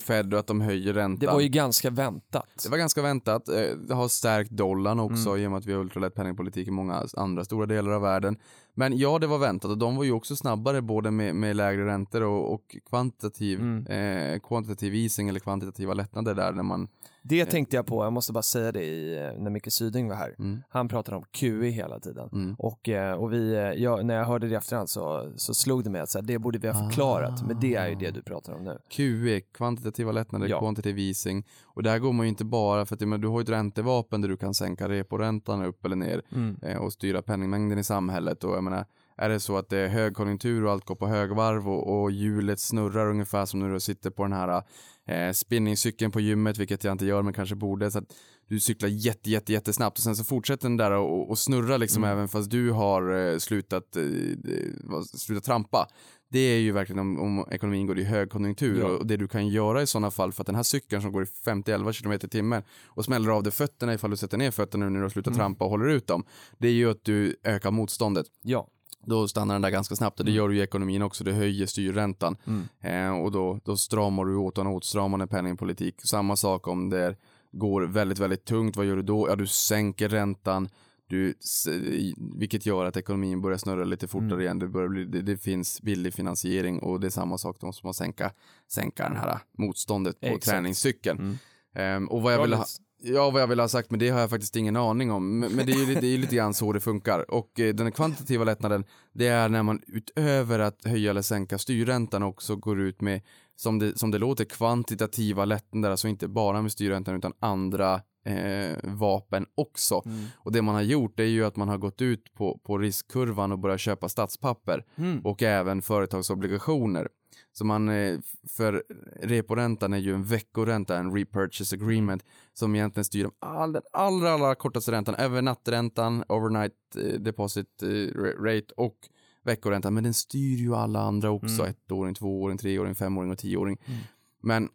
Fed och att de höjer räntan. Det var ju ganska väntat. Det var ganska väntat. Det har stärkt dollarn också mm. genom att vi har ultralätt penningpolitik i många andra stora delar av världen. Men ja, det var väntat och de var ju också snabbare både med, med lägre räntor och, och kvantitativ, mm. eh, kvantitativ easing eller kvantitativa lättnader där när man... Det eh, tänkte jag på, jag måste bara säga det i, när Micke Syding var här. Mm. Han pratade om Q E hela tiden mm. och, och vi, jag, när jag hörde det efterhand så, så slog det mig att så här, det borde vi ha förklarat, ah. men det är ju det du pratar om nu. Q E, kvantitativa lättnader, ja. Kvantitativ easing och där går man ju inte bara för att men, du har ju ett räntevapen där du kan sänka reporäntan upp eller ner mm. eh, och styra penningmängden i samhället och jag menar, är det så att det är högkonjunktur och allt går på högvarv och, och hjulet snurrar ungefär som när du sitter på den här eh, spinningcykeln på gymmet, vilket jag inte gör men kanske borde, så att du cyklar jätte, jätte, jättesnabbt och sen så fortsätter den där och, och snurra liksom mm. även fast du har eh, slutat, eh, slutat trampa. Det är ju verkligen om, om ekonomin går i högkonjunktur ja. Och det du kan göra i sådana fall för att den här cykeln som går i femtio till elva kilometer i timmen och smäller av dig fötterna ifall du sätter ner fötterna nu när du har slutat mm. trampa och håller ut dem, det är ju att du ökar motståndet. Ja. Då stannar den där ganska snabbt och det gör ju ekonomin också, det höjer styrräntan mm. eh, och då, då stramar du åt en åtstramande penningpolitik. Samma sak om det går väldigt väldigt tungt, vad gör du då? Ja, du sänker räntan du, vilket gör att ekonomin börjar snurra lite fortare mm. igen, det, börjar bli, det, det finns billig finansiering och det är samma sak de som har sänka, sänka den här motståndet på Exakt. Träningscykeln mm. eh, och vad jag vill ha Ja, vad jag vill ha sagt, men det har jag faktiskt ingen aning om. Men det är ju lite, lite grann så det funkar. Och eh, den kvantitativa lättnaden, det är när man utöver att höja eller sänka styrräntan också går ut med, som det, som det låter, kvantitativa lättnader. Alltså inte bara med styrräntan utan andra eh, vapen också. Mm. Och det man har gjort det är ju att man har gått ut på, på riskkurvan och börjat köpa statspapper. Mm. Och även företagsobligationer. Så man, för reporäntan är ju en veckoränta, en repurchase agreement som egentligen styr all, den allra, allra kortaste räntan, även natträntan, overnight deposit rate och veckoräntan, men den styr ju alla andra också, mm. ett åring, två åring, tre åring, fem åring och tio åring. Mm. Men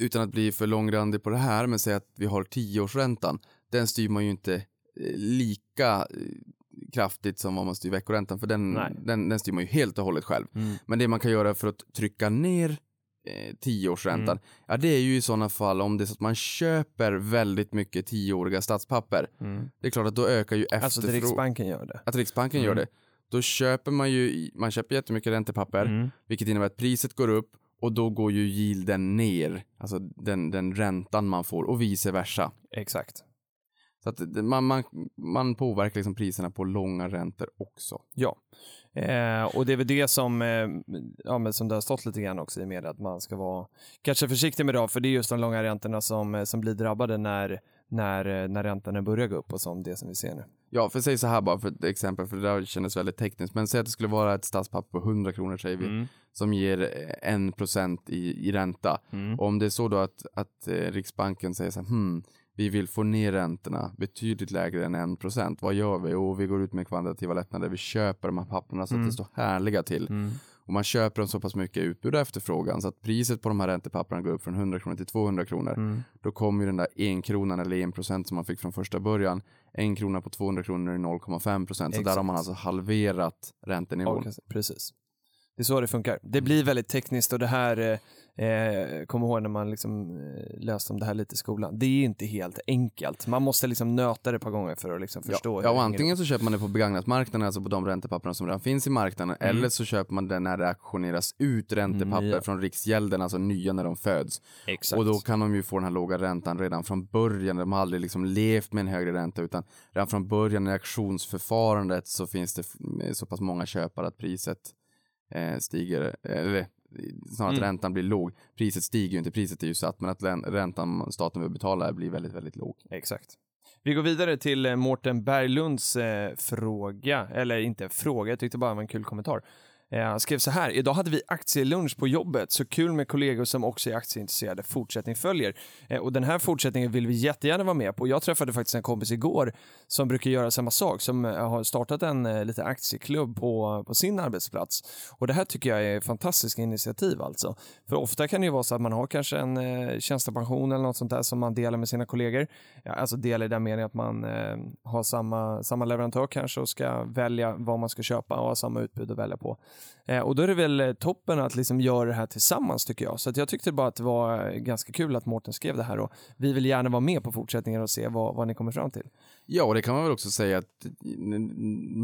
utan att bli för långrandig på det här, men säg att vi har tioårsräntan, den styr man ju inte lika kraftigt som om man styr veckoräntan, för den, den, den styr man ju helt och hållet själv. Mm. Men det man kan göra för att trycka ner tioårsräntan, mm. ja, det är ju i sådana fall om det är så att man köper väldigt mycket tioåriga statspapper. Mm. Det är klart att då ökar ju efterfrågan. Alltså att Riksbanken gör det. Att Riksbanken mm. gör det. Då köper man ju, man köper jättemycket räntepapper, mm. vilket innebär att priset går upp och då går ju yielden ner. Alltså den, den räntan man får och vice versa. Exakt. Så att man, man, man påverkar liksom priserna på långa räntor också. Ja, eh, och det är väl det som, eh, ja, men som det har stått lite grann också i media, att man ska vara kanske försiktig med det, för det är just de långa räntorna som, som blir drabbade när, när, när räntorna börjar gå upp och som det som vi ser nu. Ja, för säg så här bara för ett exempel, för det där kändes väldigt tekniskt, men säg att det skulle vara ett statspapper på hundra kronor, säger vi, mm. som ger en procent i, i ränta. Mm. Och om det är så då att, att Riksbanken säger så här, hmm, vi vill få ner räntorna betydligt lägre än en procent. Vad gör vi? Och vi går ut med kvantitativa lättnader. Vi köper de här papperna så att mm. det står härliga till. Mm. Och man köper dem så pass mycket utbud och efterfrågan så att priset på de här räntepapperna går upp från hundra kronor till tvåhundra kronor. Mm. Då kommer ju den där en kronan eller en procent som man fick från första början. En krona på tvåhundra kronor är noll komma fem procent. Så exakt. Där har man alltså halverat räntenivån. Ja, precis. Det är så det funkar. Det blir väldigt tekniskt och det här, eh, kommer ihåg när man liksom läste om det här lite i skolan. Det är inte helt enkelt. Man måste liksom nöta det ett par gånger för att liksom förstå. Ja, ja, och antingen så köper man det på begagnatmarknaden, alltså på de räntepapperna som redan finns i marknaden, mm. eller så köper man det när det auktioneras ut räntepapper mm, ja. från Riksgälden, alltså nya när de föds. Exakt. Och då kan de ju få den här låga räntan redan från början. De har aldrig liksom levt med en högre ränta, utan redan från början i auktionsförfarandet så finns det så pass många köpare att priset stiger, eller snarare mm. att räntan blir låg. Priset stiger ju inte, priset är ju satt, men att räntan staten vill betala blir väldigt, väldigt låg. Exakt. Vi går vidare till Morten Berglunds eh, fråga, eller inte en fråga, jag tyckte bara det var en kul kommentar. Eh, han skrev så här: idag hade vi aktielunch på jobbet, så kul med kollegor som också är aktieintresserade. Fortsättning följer. Eh, och den här fortsättningen vill vi jättegärna vara med på. Jag träffade faktiskt en kompis igår som brukar göra samma sak, som har startat en eh, lite aktieklubb på, på sin arbetsplats. Och det här tycker jag är ett fantastiskt initiativ alltså. För ofta kan det ju vara så att man har kanske en eh, tjänstepension eller något sånt där som man delar med sina kollegor. Ja, alltså delar i den meningen att man eh, har samma, samma leverantör kanske och ska välja vad man ska köpa och ha samma utbud att välja på. Och då är det väl toppen att liksom göra det här tillsammans, tycker jag. Så att jag tyckte bara att det var ganska kul att Morten skrev det här. Och vi vill gärna vara med på fortsättningen och se vad, vad ni kommer fram till. Ja, och det kan man väl också säga att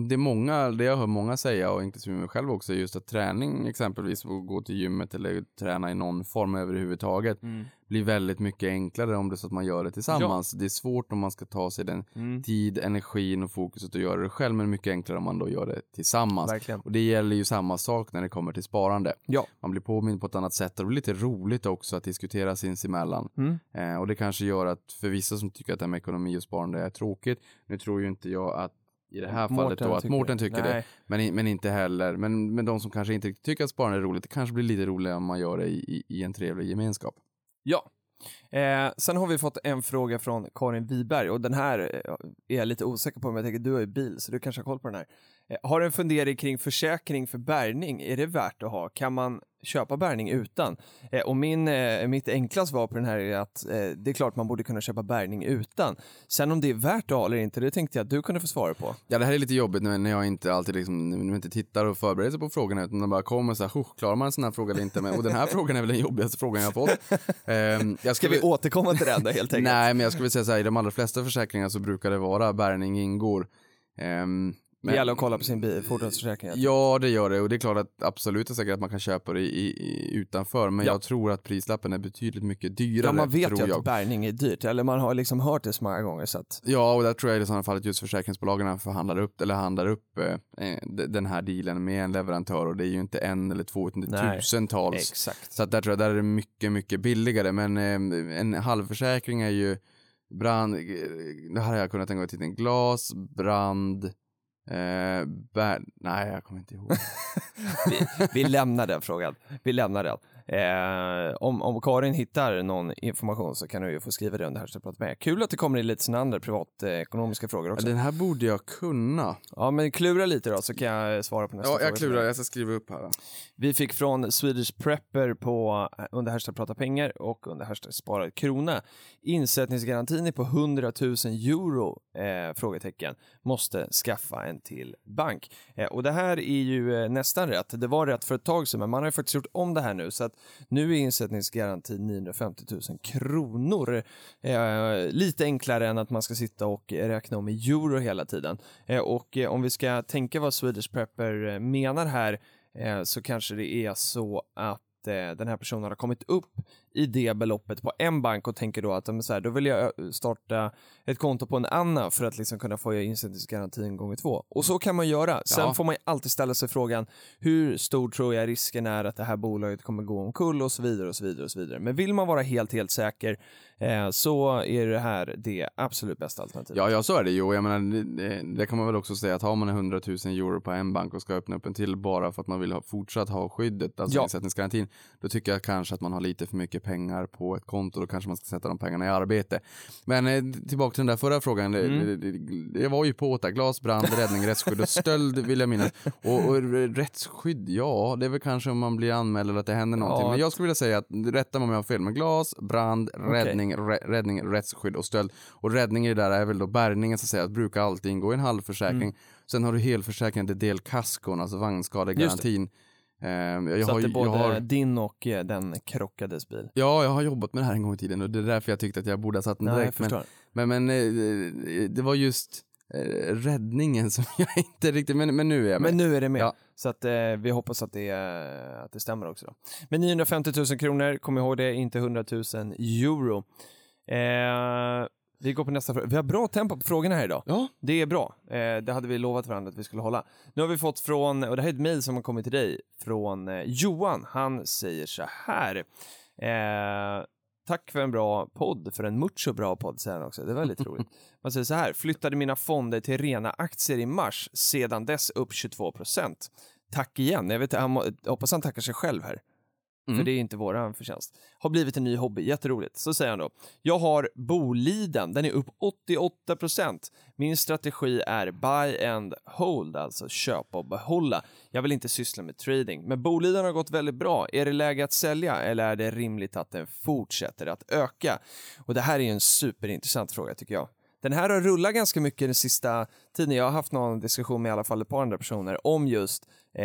det är många, det jag hör många säga, och inklusive mig själv också, just att träning exempelvis, att gå till gymmet eller träna i någon form överhuvudtaget, mm. blir väldigt mycket enklare om det så att man gör det tillsammans. Ja. Det är svårt om man ska ta sig den mm. tid, energin och fokuset att göra det själv, men mycket enklare om man då gör det tillsammans. Verkligen. Och det gäller ju samma sak när det kommer till sparande. Ja. Man blir påmind på ett annat sätt och det blir lite roligt också att diskutera sinsemellan. Mm. Eh, och det kanske gör att för vissa som tycker att det här med ekonomi och sparande är tråkigt, nu tror ju inte jag att i det här Morten fallet då, att Morten tycker det, men, men inte heller, men, men de som kanske inte tycker att sparande är roligt, det kanske blir lite roligare om man gör det i, i, i en trevlig gemenskap. Ja, eh, sen har vi fått en fråga från Karin Wiberg, och den här är jag lite osäker på, men jag tänker du har ju bil så du kanske har koll på den här. Eh, har en fundering kring försäkring för bärgning, är det värt att ha? Kan man köpa bärgning utan? Eh, och min, eh, mitt enkla svar på den här är att eh, det är klart man borde kunna köpa bärgning utan. Sen om det är värt att ha eller inte, det tänkte jag att du kunde få svara på. Ja, det här är lite jobbigt nu när jag inte alltid liksom, när jag inte tittar och förbereder sig på frågorna, utan de bara kommer så här, klarar man en sån här fråga eller inte? Men, och den här frågan är väl den jobbigaste frågan jag har fått. Eh, jag skulle... Ska vi återkomma till den då, helt enkelt? Nej, men jag skulle säga så här, i de allra flesta försäkringar så brukar det vara bärgning ingår. Eh, Men, det gäller att kolla på sin bil, fordonsförsäkring. Ja, det gör det. Och det är klart att absolut är säkert att man kan köpa det i, i, utanför. Men ja. jag tror att prislappen är betydligt mycket dyrare. Ja, man vet ju att bärgning är dyrt. Eller man har liksom hört det så många gånger. Så att... Ja, och där tror jag i sådana fall att just försäkringsbolagen förhandlar upp, eller handlar upp eh, den här dealen med en leverantör. Och det är ju inte en eller två, utan det är tusentals. Exakt. Så att där tror jag där är det mycket, mycket billigare. Men eh, en halvförsäkring är ju brand... Det här har jag kunnat tänka mig till. Glas, brand... Eh, bär... Nej, jag kommer inte ihåg. vi, vi lämnar den frågan. Vi lämnar den. Eh, om, om Karin hittar någon information så kan du ju få skriva det under här så prata med. Kul att det kommer in lite sådana andra privatekonomiska eh, frågor också. Den här borde jag kunna. Ja, men klura lite då så kan jag svara på nästa fråga. Ja, jag fråga. klurar. Jag ska skriva upp här. Då. Vi fick från Swedish Prepper på under här så prata pengar och under här så sparad krona. Insättningsgarantin är på hundra tusen euro eh, frågetecken. Måste skaffa en till bank. Eh, och det här är ju eh, nästan rätt. Det var rätt för ett tag sedan, men man har ju faktiskt gjort om det här nu så att nu är insättningsgarantin niohundrafemtio tusen kronor. Eh, lite enklare än att man ska sitta och räkna om i euro hela tiden. Eh, och eh, om vi ska tänka vad Swedish Prepper menar här eh, så kanske det är så att den här personen har kommit upp i det beloppet på en bank och tänker då att så här, då vill jag starta ett konto på en annan för att liksom kunna få insättningsgarantin gånger två. Och så kan man göra. Sen ja. får man alltid ställa sig frågan hur stor tror jag risken är att det här bolaget kommer gå omkull och så vidare och så vidare och så vidare. Men vill man vara helt helt säker eh, så är det här det absolut bästa alternativet. Ja, jag så är det ju. Jag menar, det, det kan man väl också säga att har man hundra tusen euro på en bank och ska öppna upp en till bara för att man vill ha, fortsatt ha skyddet, alltså ja. insättningsgarantin, då tycker jag kanske att man har lite för mycket pengar på ett konto, och kanske man ska sätta de pengarna i arbete. Men eh, tillbaka till den där förra frågan. Mm. det, det, det var ju på åtta glas, brand, räddning, rättsskydd och stöld vill jag minnas. Och, och rättsskydd, ja, det är väl kanske om man blir anmäld eller att det händer någonting. Ja. Men jag skulle vilja säga att rätta mig om jag har fel med glas, brand, räddning, okay. rä, räddning, rättsskydd och stöld. Och räddning i det där är väl då bärningen så att säga, att brukar alltid ingå i en halvförsäkring. Mm. Sen har du helförsäkringen, det del kaskon, alltså vagnskadegarantin. Jag så har, att det är både jag har... din och den krockades bil. Ja, jag har jobbat med det här en gång i tiden och det är därför jag tyckte att jag borde ha satt den direkt. Nej, men, men, men det var just räddningen som jag inte riktigt... Men, men nu är jag med. Men nu är det med. Ja. Så att, eh, vi hoppas att det, att det stämmer också. Då. Men niohundrafemtio tusen kronor, kom ihåg det, inte hundra tusen euro. Eh... Vi går på nästa fråga. Vi har bra tempo på frågorna här idag. Ja. Det är bra. Eh, det hade vi lovat varandra att vi skulle hålla. Nu har vi fått från, och det här är ett mejl som har kommit till dig, från eh, Johan. Han säger så här. Eh, tack för en bra podd, för en mucho bra podd säger han också. Det var lite roligt. Man säger så här. Flyttade mina fonder till rena aktier i mars. Sedan dess upp tjugotvå procent. Tack igen. Jag vet, han, hoppas han tackar sig själv här. Mm. För det är inte våran förtjänst. Har blivit en ny hobby. Jätteroligt. Så säger han då. Jag har Boliden. Den är upp åttioåtta procent. Min strategi är buy and hold. Alltså köpa och behålla. Jag vill inte syssla med trading. Men Boliden har gått väldigt bra. Är det läge att sälja? Eller är det rimligt att den fortsätter att öka? Och det här är ju en superintressant fråga tycker jag. Den här har rullat ganska mycket den sista tiden. Jag har haft någon diskussion med i alla fall ett par andra personer om just eh,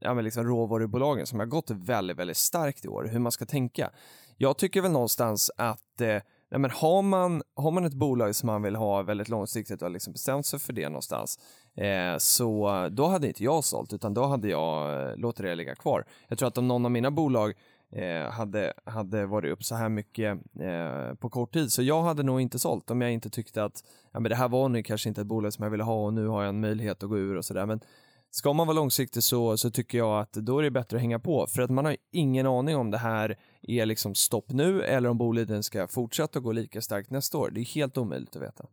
ja, men liksom råvarubolagen som har gått väldigt, väldigt starkt i år. Hur man ska tänka. Jag tycker väl någonstans att eh, nej, men har, man, har man ett bolag som man vill ha väldigt långsiktigt och har liksom bestämt sig för det någonstans eh, så då hade inte jag sålt utan då hade jag eh, låtit det ligga kvar. Jag tror att om någon av mina bolag Eh, hade, hade varit upp så här mycket eh, på kort tid så jag hade nog inte sålt om jag inte tyckte att ja, men det här var nu kanske inte ett bolag som jag ville ha och nu har jag en möjlighet att gå ur och sådär. Men ska man vara långsiktig så, så tycker jag att då är det bättre att hänga på för att man har ingen aning om det här är liksom stopp nu eller om Boliden ska fortsätta gå lika starkt nästa år. Det är helt omöjligt att veta.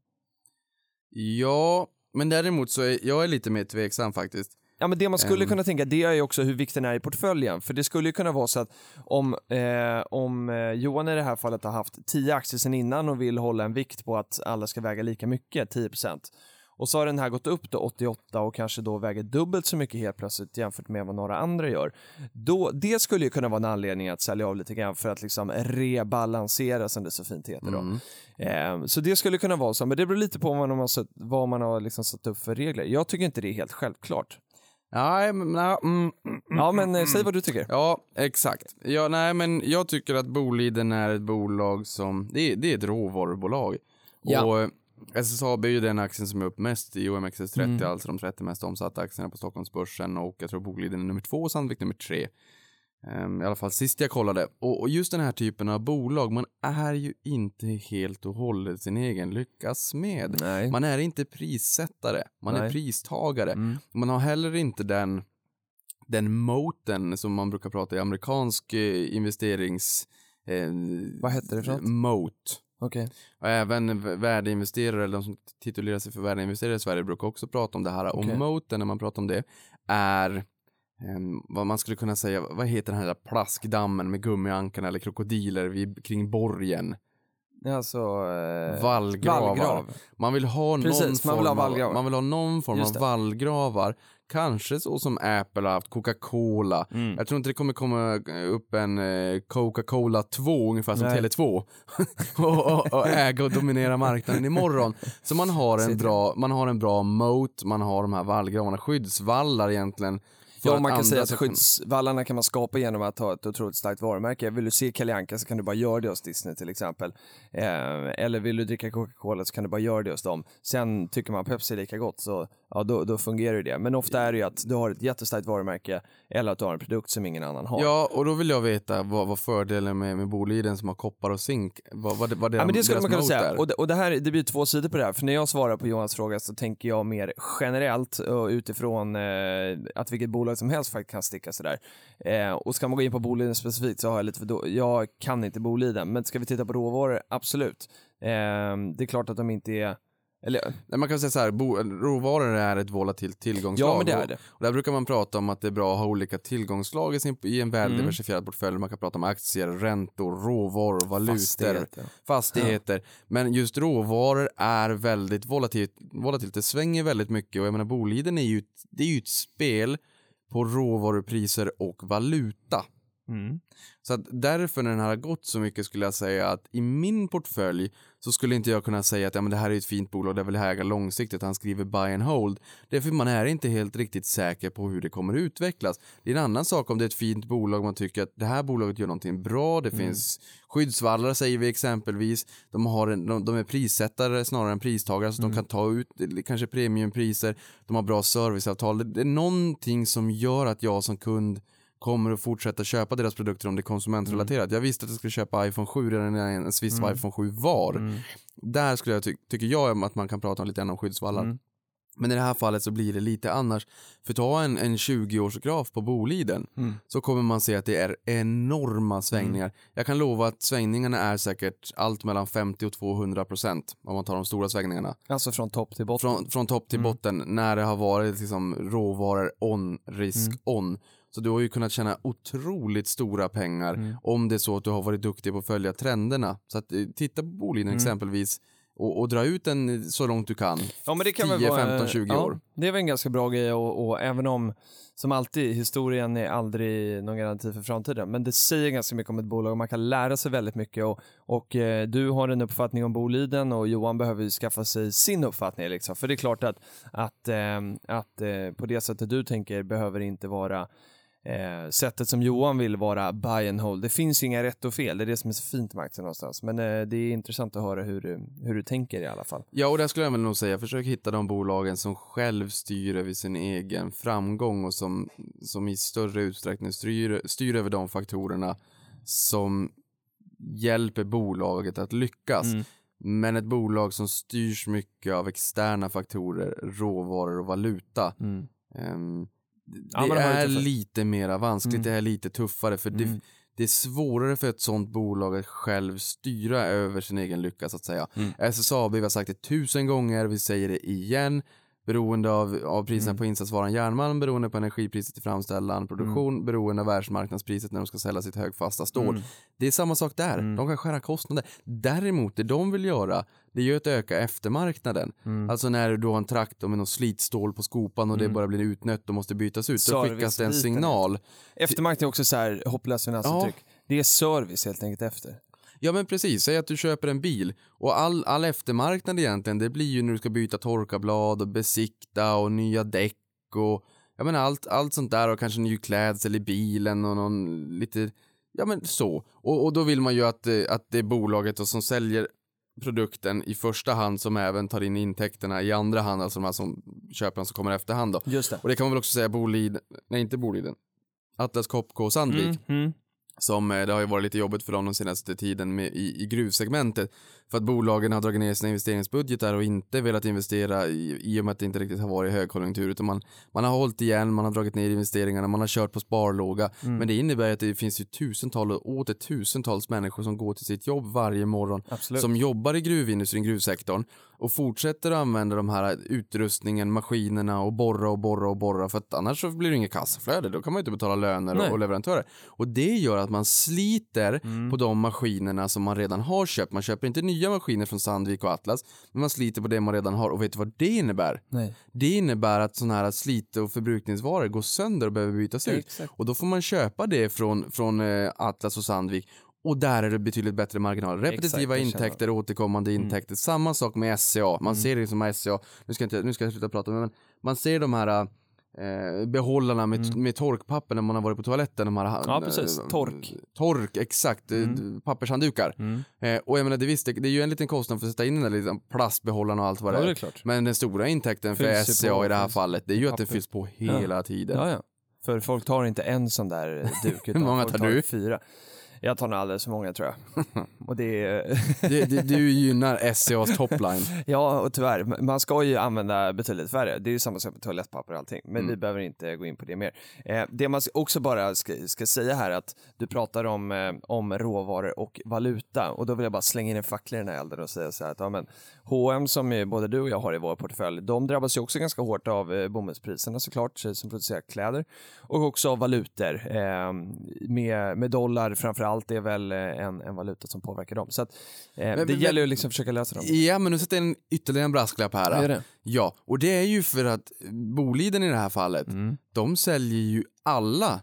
Ja, men däremot så är jag är lite mer tveksam faktiskt. Ja, men det man skulle kunna tänka det är ju också hur vikten är i portföljen. För det skulle ju kunna vara så att om, eh, om Johan i det här fallet har haft tio aktier sedan innan och vill hålla en vikt på att alla ska väga lika mycket, tio procent. Och så har den här gått upp då åttioåtta och kanske då väger dubbelt så mycket helt plötsligt jämfört med vad några andra gör. Då, det skulle ju kunna vara en anledning att sälja av lite grann för att liksom rebalansera som det så fint heter då. Mm. Eh, så det skulle kunna vara så. Men det beror lite på vad man har, vad man har liksom satt upp för regler. Jag tycker inte det är helt självklart. Nej, men, nej, mm, mm, ja, men eh, säg vad du tycker. Ja, exakt. Ja, nej, men jag tycker att Boliden är ett bolag som... Det är, det är ett råvarubolag. Ja. Och S S A B är ju den aktien som är upp mest i O M X S trettio. Mm. Alltså de trettio mest omsatta aktierna på Stockholmsbörsen. Och jag tror Boliden är nummer två och Sandvik nummer tre. Ehm, I alla fall sist jag kollade. Och, och just den här typen av bolag. Man är ju inte helt och hållet sin egen lyckas med. Nej. Man är inte prissättare. Man Nej. är pristagare. Mm. Man har heller inte den, den moten som man brukar prata i amerikansk eh, investerings... Eh, Vad heter det för något? Moat. Okay. Och även värdeinvesterare eller de som titulerar sig för värdeinvesterare i Sverige brukar också prata om det här. Okay. Och moten, när man pratar om det, är Um, vad man skulle kunna säga, vad heter den här plaskdammen med gummiankarna eller krokodiler vid, kring borgen? Alltså, eh, vallgravar. Vallgrav. Man vill ha Precis, någon form man vill ha vallgravar. Man vill ha någon form av vallgravar. Kanske så som Apple har haft Coca-Cola. Mm. Jag tror inte det kommer komma upp en Coca-Cola två ungefär som Tele två och, och, och äga och dominera marknaden imorgon. Så man har en bra, man har en bra moat, man har de här vallgravarna, skyddsvallar egentligen. Ja, man kan säga att skyddsvallarna kan man skapa genom att ha ett otroligt starkt varumärke. Vill du se Kalle Anka så kan du bara göra det hos Disney till exempel. Eh, eller vill du dricka Coca-Cola så kan du bara göra det hos dem. Sen tycker man Pepsi är lika gott, så ja, då, då fungerar ju det. Men ofta är det ju att du har ett jättestarkt varumärke eller att du har en produkt som ingen annan har. Ja, och då vill jag veta vad, vad fördelen med, med Boliden som har koppar och zink, vad, vad, vad det, ja, men det skulle man kunna säga. Och, det, och det, här, det blir två sidor på det här. För när jag svarar på Johans fråga så tänker jag mer generellt och utifrån eh, att vilket bolag som helst faktiskt kan sticka sådär. Eh, och ska man gå in på Boliden specifikt så har jag lite för då, jag kan inte Boliden, men ska vi titta på råvaror? Absolut. Eh, det är klart att de inte är eller... Man kan säga så här, bo, råvaror är ett volatilt tillgångslag. Ja, men det är det. Och där brukar man prata om att det är bra att ha olika tillgångslag i, sin, i en väldiversifierad mm. portfölj. Man kan prata om aktier, räntor, råvaror, valutor, fastigheter. fastigheter. Ja. Men just råvaror är väldigt volatilt. volatilt. Det svänger väldigt mycket, och jag menar Boliden är ju, det är ju ett spel på råvarupriser och valuta. Mm. Så att därför när den här har gått så mycket skulle jag säga att i min portfölj så skulle inte jag kunna säga att ja, men det här är ett fint bolag, det vill jag äga långsiktigt. Han skriver buy and hold. Därför man är inte helt riktigt säker på hur det kommer att utvecklas. Det är en annan sak om det är ett fint bolag, man tycker att det här bolaget gör någonting bra. Det mm. finns skyddsvallar säger vi exempelvis. De, har en, de, de är prissättare snarare än pristagare, så mm. de kan ta ut kanske premiumpriser. De har bra serviceavtal. Det, det är någonting som gör att jag som kund kommer att fortsätta köpa deras produkter om det är konsumentrelaterat. Mm. Jag visste att jag skulle köpa iPhone sju redan när en sviss mm. iPhone sju var. Mm. Där skulle jag ty- tycker jag att man kan prata om lite grann om skyddsvallar. Mm. Men i det här fallet så blir det lite annars. För ta en, en tjugo-årsgraf på Boliden mm. så kommer man se att det är enorma svängningar. Mm. Jag kan lova att svängningarna är säkert allt mellan femtio och tvåhundra procent om man tar de stora svängningarna. Alltså från topp till botten. Från, från topp till mm. botten när det har varit liksom råvaror on, risk mm. on. Så du har ju kunnat tjäna otroligt stora pengar mm. om det är så att du har varit duktig på att följa trenderna. Så att titta på Boliden mm. exempelvis och, och dra ut den så långt du kan. Ja, men det kan tio, femton, tjugo ja, år. Det är väl en ganska bra grej, och, och även om som alltid historien är aldrig någon garanti för framtiden, men det säger ganska mycket om ett bolag och man kan lära sig väldigt mycket, och, och eh, du har en uppfattning om Boliden och Johan behöver ju skaffa sig sin uppfattning liksom. För det är klart att, att, eh, att eh, på det sättet du tänker behöver inte vara Eh, sättet som Johan vill vara buy and hold. Det finns inga rätt och fel. Det är det som är så fint med aktien någonstans. Men eh, det är intressant att höra hur du, hur du tänker i alla fall. Ja, och det skulle jag väl nog säga. Försök hitta de bolagen som själv styr över sin egen framgång och som, som i större utsträckning styr, styr över de faktorerna som hjälper bolaget att lyckas. Mm. Men ett bolag som styrs mycket av externa faktorer, råvaror och valuta. Mm. Eh, Det ja, är lite mer vanskligt, mm. det är lite tuffare för mm. det, det är svårare för ett sånt bolag att själv styra över sin egen lycka så att säga. Mm. S S A B, vi har sagt det tusen gånger, vi säger det igen, beroende av, av priserna mm. på insatsvaran järnmalm, beroende på energipriset i framställan, produktion, mm. beroende av världsmarknadspriset när de ska sälja sitt högfasta stål. Mm. Det är samma sak där, mm. de kan skära kostnader. Däremot det de vill göra, det är ju att öka eftermarknaden. Mm. Alltså när du har en traktor med någon slitstål på skopan och mm. det bara blir utnött och måste bytas ut, då skickas det en signal. Eftermarknaden är också så här hopplös finansavtryck. Ja. Det är service helt enkelt efter. Ja, men precis. Säg att du köper en bil och all, all eftermarknad egentligen, det blir ju när du ska byta torkarblad och besikta och nya däck och jag menar allt, allt sånt där, och kanske ny klädsel i bilen och någon lite, ja men så. Och, och då vill man ju att, att det är bolaget och som säljer produkten i första hand som även tar in intäkterna i andra hand, alltså de här som köparen som kommer efterhand då. Just det. Och det kan man väl också säga Boliden, nej inte Boliden, Atlas Copco och Sandvik. Mm, mm. som det har ju varit lite jobbigt för dem den senaste tiden med, i, i gruvsegmentet, för att bolagen har dragit ner sina investeringsbudgetar och inte velat investera i, i och med att det inte riktigt har varit högkonjunktur, utan man, man har hållit igen, man har dragit ner investeringarna, man har kört på sparlåga. Mm. Men det innebär att det finns ju tusentals och åter tusentals människor som går till sitt jobb varje morgon. Absolut. Som jobbar i gruvindustrin, gruvsektorn, och fortsätter att använda de här utrustningen, maskinerna och borra och borra och borra, för att annars så blir det inget kassaflöde, då kan man ju inte betala löner och, och leverantörer. Och det gör att man sliter mm. på de maskinerna som man redan har köpt. Man köper inte nya maskiner från Sandvik och Atlas, men man sliter på det man redan har. Och vet du vad det innebär? Nej. Det innebär att sådana här slite- och förbrukningsvaror går sönder och behöver bytas ut. Exakt. Och då får man köpa det från, från eh, Atlas och Sandvik. Och där är det betydligt bättre marginaler. Repetitiva Exakt, intäkter, återkommande mm. intäkter. Samma sak med S C A. Man mm. ser det som S C A. Nu ska, inte, nu ska jag sluta prata om det, men man ser de här... Eh, behållarna med, mm. med torkpapper när man har varit på toaletten, de här, ja precis, eh, tork tork, exakt, mm. pappershanddukar mm. eh, och jag menar det, visst, det, det är ju en liten kostnad för att sätta in den där liksom plastbehållarna och allt vad ja, det är, det är men den stora intäkten för S C A i det här fallet, det är ju papper. Att det fylls på hela ja. tiden ja, ja. För folk tar inte en sån där duk utan många tar, tar du? fyra. Jag tar nog alldeles för många, tror jag. Och det är... du, du, du gynnar S C A's topline. Ja, och tyvärr. Man ska ju använda betydligt färre. Det är ju samma sak med toalettpapper och allting. Men mm. vi behöver inte gå in på det mer. Eh, det man också bara ska, ska säga här, att du pratar om, eh, om råvaror och valuta. Och då vill jag bara slänga in en fackla i den här elden och säga så här att ja, men H och M, som både du och jag har i vår portfölj, de drabbas ju också ganska hårt av eh, bomullspriserna såklart, som producerar kläder. Och också av valutor. Eh, med, med dollar framförallt. Allt är väl en, en valuta som påverkar dem. Så att, eh, men, det men, gäller ju liksom att försöka lösa dem. Ja, men nu sätter jag en ytterligare en brasklapp här. Det det. Ja, och det är ju för att Boliden i det här fallet, mm. de säljer ju alla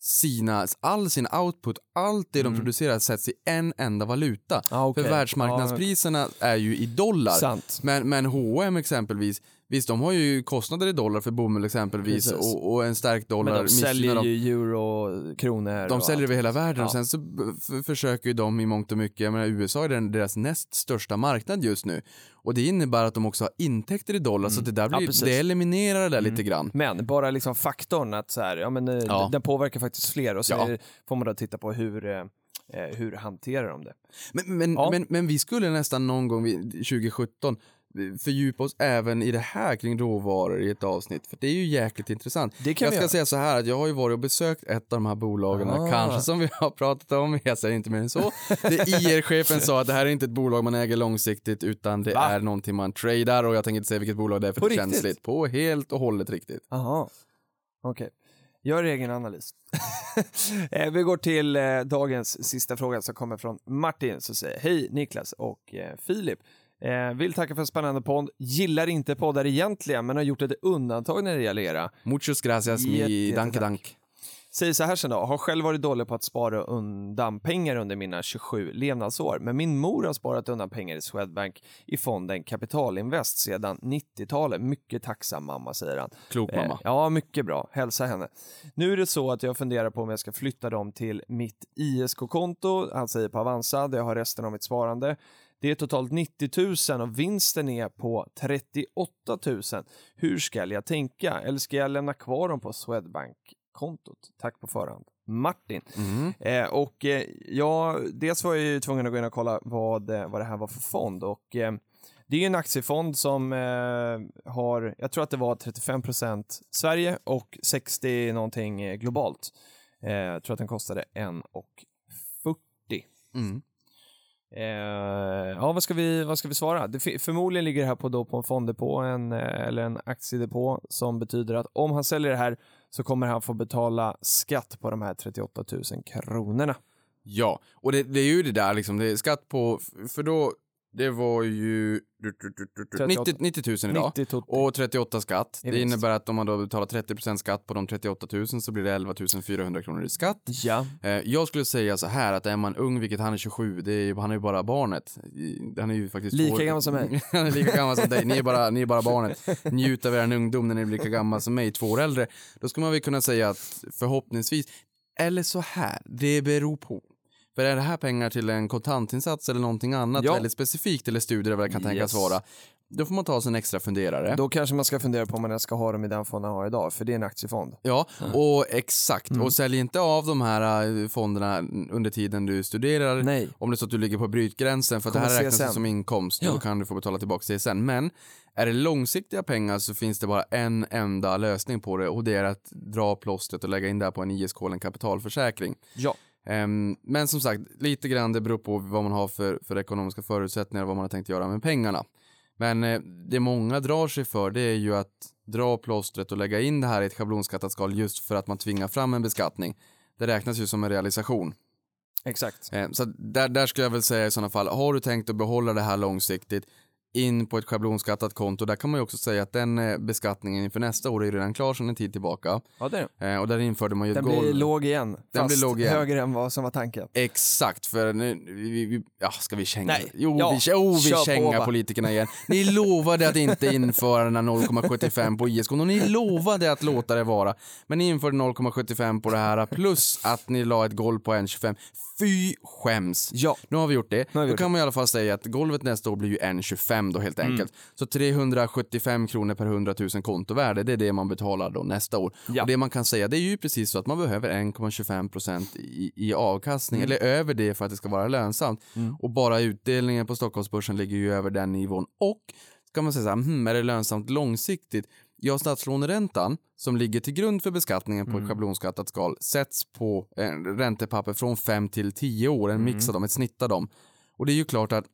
sina, all sin output, allt det mm. de producerar sätts i en enda valuta. Ah, okay. För världsmarknadspriserna ah. är ju i dollar. Sant. Men, men H och M exempelvis, visst, de har ju kostnader i dollar för bomull exempelvis och, och en stark dollar. Men de säljer ju de, euro, kronor. De säljer över hela världen ja. och sen så f- försöker ju de i mångt och mycket, jag menar U S A är den, deras näst största marknad just nu. Och det innebär att de också har intäkter i dollar mm. så det där blir, ja, det eliminerar det där mm. lite grann. Men bara liksom faktorn att så här, ja men ja. den påverkar faktiskt fler och så ja. får man då titta på hur... hur hanterar de det? Men, men, ja. men, men vi skulle nästan någon gång tjugo sjutton fördjupa oss även i det här kring råvaror i ett avsnitt, för det är ju jäkligt intressant. Det kan jag ska göra. säga så här att jag har ju varit och besökt ett av de här bolagen ah. kanske som vi har pratat om, jag säger inte mer än så. Det I R-chefen sa att det här är inte ett bolag man äger långsiktigt, utan det Va? är någonting man tradar, och jag tänker inte säga vilket bolag det är för på det känsligt. Riktigt? På helt och hållet riktigt. Jaha, okej. Okay. Gör egen analys. eh, vi går till eh, dagens sista fråga som kommer från Martin som säger: hej Niklas och eh, Filip. Eh, vill tacka för en spännande podd. Gillar inte poddar egentligen, men har gjort ett undantag när det gäller era. Muchos gracias, mi danke dank. Säger så här sen då: har själv varit dålig på att spara undan pengar under mina tjugosju levnadsår, men min mor har sparat undan pengar i Swedbank i fonden Kapitalinvest sedan nittiotalet. Mycket tacksam mamma, säger han. Klok mamma. Eh, ja, mycket bra. Hälsa henne. Nu är det så att jag funderar på om jag ska flytta dem till mitt I S K-konto, alltså på Avanza, där jag har resten av mitt sparande. Det är totalt nittio tusen och vinsten är på trettioåtta tusen. Hur ska jag tänka? Eller ska jag lämna kvar dem på Swedbank? Kontot. Tack på förhand. Martin. Mm. Eh, och eh, jag, dels var jag ju tvungen att gå in och kolla vad, eh, vad det här var för fond. Och eh, det är en aktiefond som eh, har, jag tror att det var trettiofem procent Sverige och sextio någonting eh, globalt. Eh, jag tror att den kostade en och fyrtio. Mm. Eh, ja, vad ska vi, vad ska vi svara? Det f- förmodligen ligger det här på, då, på en fonddepå en, eller en aktiedepå, som betyder att om han säljer det här så kommer han få betala skatt på de här trettioåtta tusen kronorna. Ja, och det, det är ju det där liksom, det är skatt på, för då det var ju nittio tusen idag och trettioåtta skatt. Det innebär att om man då betalar trettio procent skatt på de trettioåtta tusen så blir det elva tusen fyrahundra kronor i skatt. Ja. Jag skulle säga så här att är man ung, vilket han är tjugosju, det är, han är ju bara barnet. Han är ju faktiskt lika två... gammal som mig. Han är lika gammal som dig. Ni är bara, ni är bara barnet. Njut av er ungdom när ni är lika gammal som mig, två år äldre. Då skulle man väl kunna säga att förhoppningsvis, eller så här, det beror på. För är det här pengar till en kontantinsats eller någonting annat ja. väldigt specifikt eller studier vad det kan tänkas yes. vara, då får man ta sig en extra funderare. Då kanske man ska fundera på om man ska ha dem i den fonden jag har idag, för det är en aktiefond. Ja, mm. och exakt. Mm. Och sälj inte av de här fonderna under tiden du studerar. Nej. Om det är så att du ligger på brytgränsen, för att det här räknas som inkomst, ja. då kan du få betala tillbaka det sen. Men är det långsiktiga pengar så finns det bara en enda lösning på det, och det är att dra plåstret och lägga in det på en I S K eller en kapitalförsäkring. Ja. Um, men som sagt, lite grann det beror på vad man har för, för ekonomiska förutsättningar och vad man har tänkt göra med pengarna. Men eh, det många drar sig för, det är ju att dra plåstret och lägga in det här i ett schablonskattat skal just för att man tvingar fram en beskattning. Det räknas ju som en realisation. Exakt. Eh, så där, där skulle jag väl säga i sådana fall, har du tänkt att behålla det här långsiktigt in på ett schablonskattat konto, där kan man ju också säga att den eh, beskattningen inför nästa år är redan klar sedan en tid tillbaka. Ja, det är det. Eh, och där införde man ju den ett golv. Den blir låg igen, den blir låg igen. Högre än vad som var tanken. Exakt, för nu, vi, vi, ja, ska vi känga? Nej. Jo, ja. vi, oh, vi känga på, politikerna igen. Ni lovade att inte införa den här noll komma sjuttiofem på I S K, och ni lovade att låta det vara. Men ni införde noll komma sjuttiofem på det här, plus att ni la ett golv på en komma tjugofem. Fy skäms. Ja. Nu har vi gjort det. Vi gjort då kan det. Man i alla fall säga att golvet nästa år blir ju en komma tjugofem. Då, helt enkelt. Mm. Så trehundrasjuttiofem kronor per hundratusen kontovärde, det är det man betalar då nästa år. Ja. Och det man kan säga, det är ju precis så att man behöver en komma tjugofem procent i, i avkastning, mm. eller över det för att det ska vara lönsamt. Mm. Och bara utdelningen på Stockholmsbörsen ligger ju över den nivån. Och kan man säga så här, hmm, är det lönsamt långsiktigt? Ja, statslåneräntan som ligger till grund för beskattningen på mm. ett schablonskattat skal sätts på eh, räntepapper från fem till tio år, en mix av dem, ett snitt av dem. Och det är ju klart att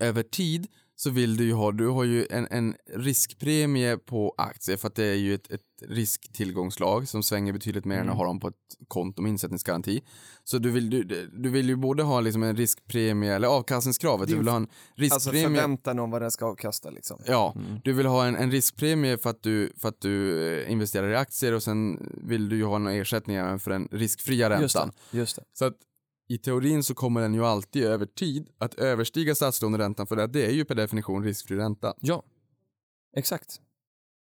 över tid så vill du ju ha, du har ju en, en riskpremie på aktier, för att det är ju ett, ett risktillgångslag som svänger betydligt mer mm. än att ha dem på ett konto med insättningsgaranti. Så du vill, du, du vill ju både ha liksom en riskpremie, eller avkastningskravet, du vill ha en riskpremie. Alltså förväntan om vad den ska avkasta liksom. Ja, mm. du vill ha en, en riskpremie för att, du, för att du investerar i aktier, och sen vill du ju ha en ersättning även för den riskfria räntan. Just det, just det. Så att i teorin så kommer den ju alltid över tid att överstiga statslåneräntan, för det är ju per definition riskfri ränta. Ja, exakt.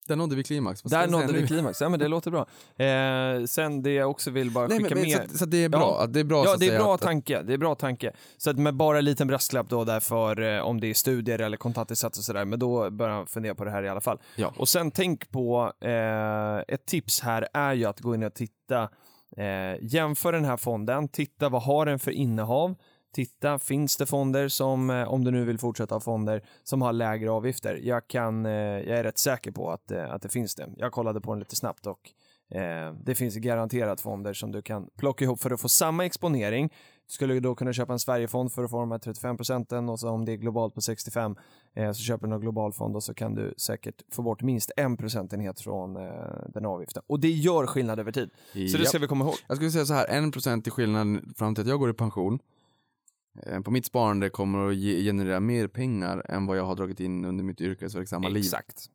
Där nådde vi klimax. Där nådde vi klimax, ja men det låter bra. Eh, sen det jag också vill bara Nej, skicka men, med. Så, så det är bra, ja. det är bra, ja, det är bra att, tanke, det är bra tanke. Så att med bara en liten brasklapp då därför, eh, om det är studier eller kontantinsats och sådär, men då börjar jag fundera på det här i alla fall. Ja. Och sen tänk på, eh, ett tips här är ju att gå in och titta. Eh, jämför den här fonden, titta vad har den för innehav, titta finns det fonder som, eh, om du nu vill fortsätta ha fonder som har lägre avgifter. Jag, kan, eh, jag är rätt säker på att, eh, att det finns det. Jag kollade på den lite snabbt, och eh, det finns garanterat fonder som du kan plocka ihop för att få samma exponering. Du skulle då kunna köpa en Sverigefond för att få de här trettiofem procenten, och så om det är globalt på sextiofem, eh, så köper du en global fond, och så kan du säkert få bort minst en procentenhet från eh, den avgiften. Och det gör skillnad över tid. Ja. Så det ska vi komma ihåg. Jag skulle säga så här, en procent i skillnad fram till att jag går i pension eh, på mitt sparande kommer att ge- generera mer pengar än vad jag har dragit in under mitt yrkesverksamma liv. Exakt.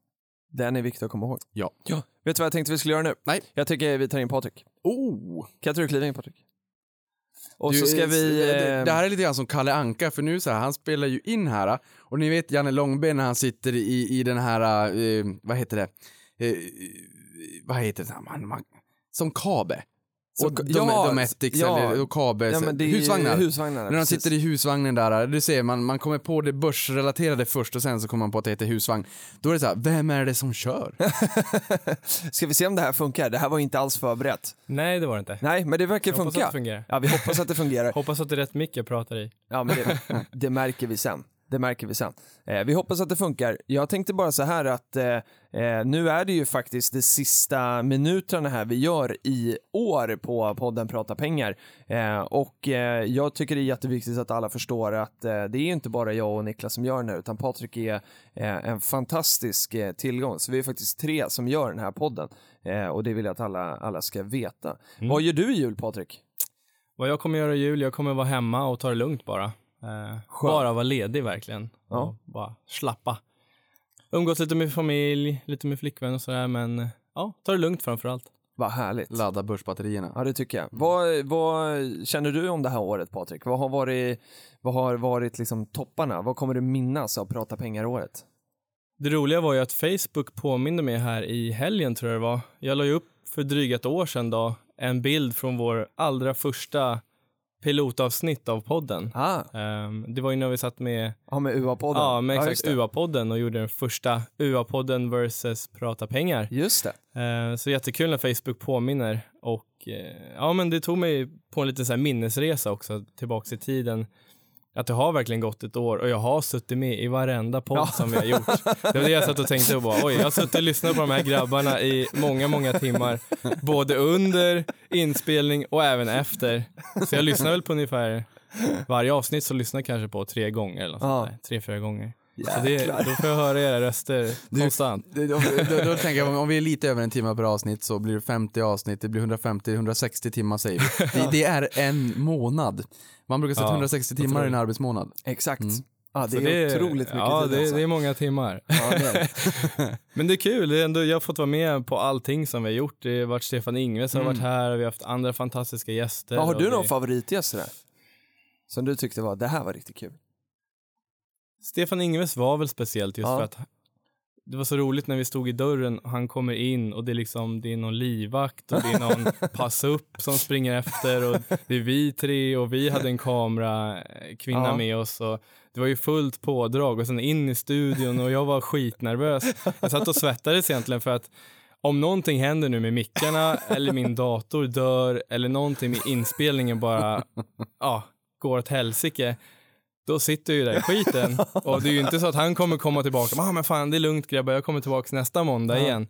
Den är viktig att komma ihåg. Ja. ja. Vet du vad jag tänkte vi skulle göra nu? Nej. Jag tycker vi tar in Patrick. Oh! Kan inte du kliva in, Patrick? Och du, så ska vi, det, det här är lite grann som Kalle Anka, för nu så här, han spelar ju in här, och ni vet Janne Långben när han sitter i, i den här eh, vad heter det eh, vad heter det man, man, som Kabe som, och ja, Domestics ja, eller och Kabe ja, husvagnar, husvagnar när han sitter i husvagnen där, du ser man, man kommer på det börsrelaterade först, och sen så kommer man på att det heter husvagn. Då är det så här, vem är det som kör? Ska vi se om det här funkar? Det här var inte alls förberett. Nej, det var det inte. Nej, men det verkar jag funka. Det ja, vi hoppas att det fungerar. Hoppas att det är rätt mycket jag pratar i. Ja, men det, det märker vi sen. Det märker vi sen. Eh, vi hoppas att det funkar. Jag tänkte bara så här att eh, nu är det ju faktiskt de sista minuterna här vi gör i år på podden Prata Pengar. Eh, och eh, jag tycker det är jätteviktigt att alla förstår att eh, det är inte bara jag och Niklas som gör den här, utan Patrick är eh, en fantastisk eh, tillgång. Så vi är faktiskt tre som gör den här podden. Eh, och det vill jag att alla, alla ska veta. Mm. Vad gör du i jul, Patrick? Vad jag kommer göra i jul? Jag kommer vara hemma och ta det lugnt bara. Eh, bara vara ledig verkligen. Ja. Bara slappa. Umgås lite med familj, lite med flickvän och sådär, men ja, ta det lugnt framförallt. Vad härligt. Ladda börsbatterierna. Ja, det tycker jag. Vad, vad känner du om det här året, Patrik? Vad har varit, vad har varit liksom topparna? Vad kommer du minnas av Prata Pengar-året? Det roliga var ju att Facebook påminner mig här i helgen, tror jag det var. Jag la ju upp för drygt ett år sedan då en bild från vår allra första pilotavsnitt av podden. Ah. Um, det var ju när vi satt med... Ja, med U A-podden. Ja, med exakt ah, U A-podden och gjorde den första U A-podden versus Prata Pengar. Just det. Uh, så jättekul när Facebook påminner. Och uh, ja, men det tog mig på en liten så här minnesresa också, tillbaka i tiden. Att det har verkligen gått ett år och jag har suttit med i varenda podd ja. som vi har gjort. Det var det jag satt och tänkte och bara, oj, jag har suttit och lyssnat på de här grabbarna i många, många timmar. Både under inspelning och även efter. Så jag lyssnar väl på ungefär varje avsnitt, så lyssnar jag kanske på tre gånger. Eller ja. där, tre, fyra gånger. Så det, då får jag höra era röster du, konstant. Då, då, då, då tänker jag, om vi är lite över en timme per avsnitt så blir det femtio avsnitt. Det blir hundrafemtio hundrasextio timmar, säger vi. Det, det är en månad. Man brukar sätta ja, hundrasextio timmar i en arbetsmånad. Exakt. Mm. Ja, det, är det är otroligt mycket ja, tid. Ja, det, det är många timmar. Ja, det är. Men det är kul. Det är ändå, jag har fått vara med på allting som vi har gjort. Det har varit Stefan Ingves som mm. har varit här. Och vi har haft andra fantastiska gäster. Ja, har du någon det... favoritgäst där? Som du tyckte var, det här var riktigt kul. Stefan Ingves var väl speciellt just ja. för att det var så roligt när vi stod i dörren och han kommer in och det är liksom, det är någon livvakt och det är någon pass upp som springer efter och det är vi tre och vi hade en kamerakvinna ja. med oss och det var ju fullt pådrag och sen in i studion och jag var skitnervös. Jag satt och svettades egentligen för att om någonting händer nu med mickarna eller min dator dör eller någonting med inspelningen bara ja, går åt helsike. Då sitter ju där i skiten. Och det är ju inte så att han kommer komma tillbaka. Ah, men fan, det är lugnt grabbar, jag kommer tillbaka nästa måndag ja. igen.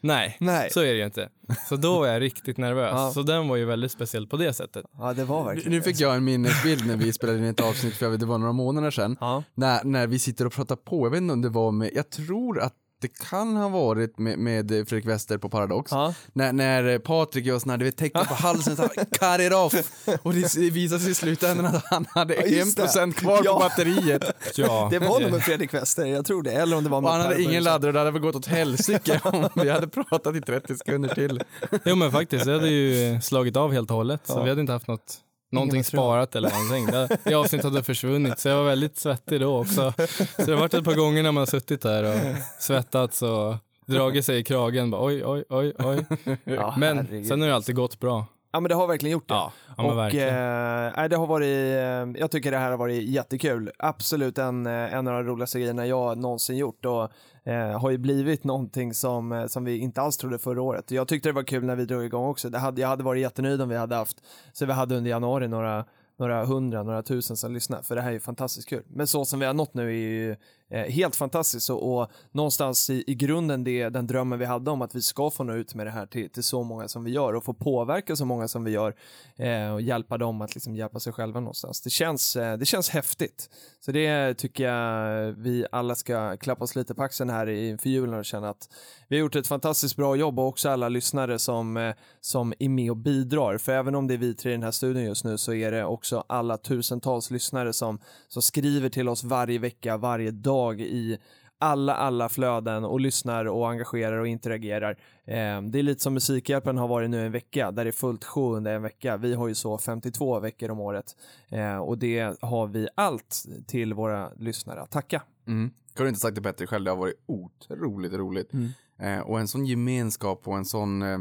Nej, Nej, så är det ju inte. Så då var jag riktigt nervös. Ja. Så den var ju väldigt speciell på det sättet. Ja, det var verkligen. Nu fick jag en minnesbild när vi spelade in ett avsnitt, för jag vet, det var några månader sedan. Ja. När, när vi sitter och pratar på, jag vet inte om det var med, jag tror att det kan ha varit med, med Fredrik Wester på Paradox. Ja. När, när Patrick gör sådana här tecken på halsen och tar, cut it off. Och det visade sig i slutändan att han hade ja, en procent kvar ja. på batteriet. Ja. Det var nog med Fredrik Wester, jag tror det. Eller om det var med han hade ingen laddare, det hade väl gått åt helsike om vi hade pratat i trettio sekunder till. Jo men faktiskt, det hade ju slagit av helt och hållet. Ja. Så vi hade inte haft något... Någonting sparat eller någonting. Det avsnitt hade försvunnit. Så jag var väldigt svettig då också. Så det har varit ett par gånger när man har suttit där och svettats och dragit sig i kragen. Bara, oj, oj, oj, oj. Ja, men herregud. Sen har det alltid gått bra. Ja, men det har verkligen gjort det. Ja, ja, och, eh, det har varit, jag tycker det här har varit jättekul. Absolut en, en av de roligaste grejerna jag någonsin gjort. Och eh, har ju blivit någonting som, som vi inte alls trodde förra året. Jag tyckte det var kul när vi drog igång också. Det hade, jag hade varit jättenöjd om vi hade haft. Så vi hade under januari några, några hundra, några tusen som lyssnar. För det här är ju fantastiskt kul. Men så som vi har nått nu är ju eh, helt fantastiskt. Och, och någonstans i, i grunden det, den drömmen vi hade om att vi ska få nå ut med det här till, till så många som vi gör. Och få påverka så många som vi gör. Eh, och hjälpa dem att liksom hjälpa sig själva någonstans. Det känns, eh, det känns häftigt. Så det tycker jag vi alla ska klappa oss lite på axeln här inför julen och känna att vi har gjort ett fantastiskt bra jobb. Och också alla lyssnare som, eh, som är med och bidrar. För även om det är vi tre i den här studion just nu så är det också så alla tusentals lyssnare som, som skriver till oss varje vecka, varje dag i alla, alla flöden och lyssnar och engagerar och interagerar. Eh, det är lite som Musikhjälpen har varit nu en vecka, där det är fullt show under en vecka. Vi har ju så femtiotvå veckor om året eh, och det har vi allt till våra lyssnare att tacka. Mm. Kunde inte sagt det bättre själv, det har varit otroligt roligt. Mm. Eh, och en sån gemenskap och en sån, eh,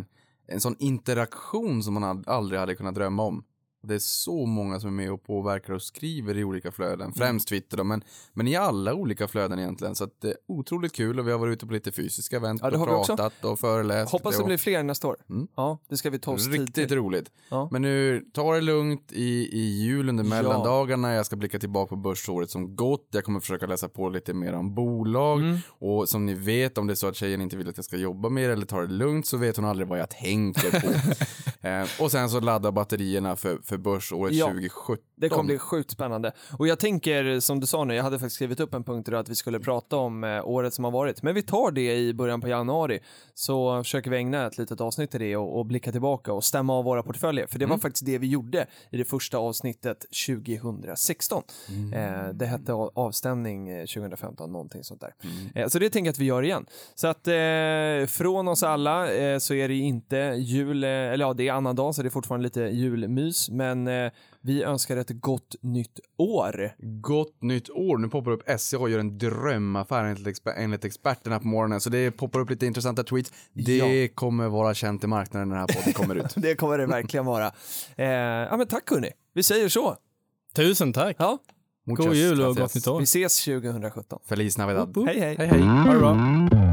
en sån interaktion som man aldrig hade kunnat drömma om. Det är så många som är med och påverkar och skriver i olika flöden. Främst Twitter då, men, men i alla olika flöden egentligen. Så att det är otroligt kul och vi har varit ute på lite fysiska event ja, och pratat och föreläst. Hoppas det, och... det blir fler nästa år. Mm. Ja, det ska vi ta oss riktigt tid till. Roligt. Ja. Men nu, ta det lugnt i, i jul under mellandagarna. Ja. Jag ska blicka tillbaka på börsåret som gått. Jag kommer försöka läsa på lite mer om bolag. Mm. Och som ni vet, om det är så att tjejen inte vill att jag ska jobba mer eller ta det lugnt, så vet hon aldrig vad jag tänker på. eh, och sen så ladda batterierna för för börsåret ja, tjugo sjutton. Det kommer bli sjukt spännande. Och jag tänker, som du sa nu, jag hade faktiskt skrivit upp en punkt idag att vi skulle prata om eh, året som har varit. Men vi tar det i början på januari, så försöker vi ägna ett litet avsnitt till det och, och blicka tillbaka och stämma av våra portföljer. För det mm. var faktiskt det vi gjorde i det första avsnittet tjugo sexton. Mm. Eh, det hette avstämning tjugo femton, någonting sånt där. Mm. Eh, så det tänker jag att vi gör igen. Så att eh, från oss alla eh, så är det inte jul, eh, eller ja, det är annan dag, så det är fortfarande lite julmys. men eh, vi önskar ett gott nytt år. Gott nytt år. Nu poppar upp S C A gör en drömaffär enligt, exper- enligt experterna på morgonen. Så det poppar upp lite intressanta tweets. Det ja. kommer vara känt i marknaden när den här podden kommer ut. Det kommer det verkligen vara. eh, ja, men tack hörni. Vi säger så. Tusen tack. Ja. God jul och gott nytt år. Vi ses tjugosjutton. Feliz Navidad. Upp, upp. Hej hej. Hej hej. Ha det bra.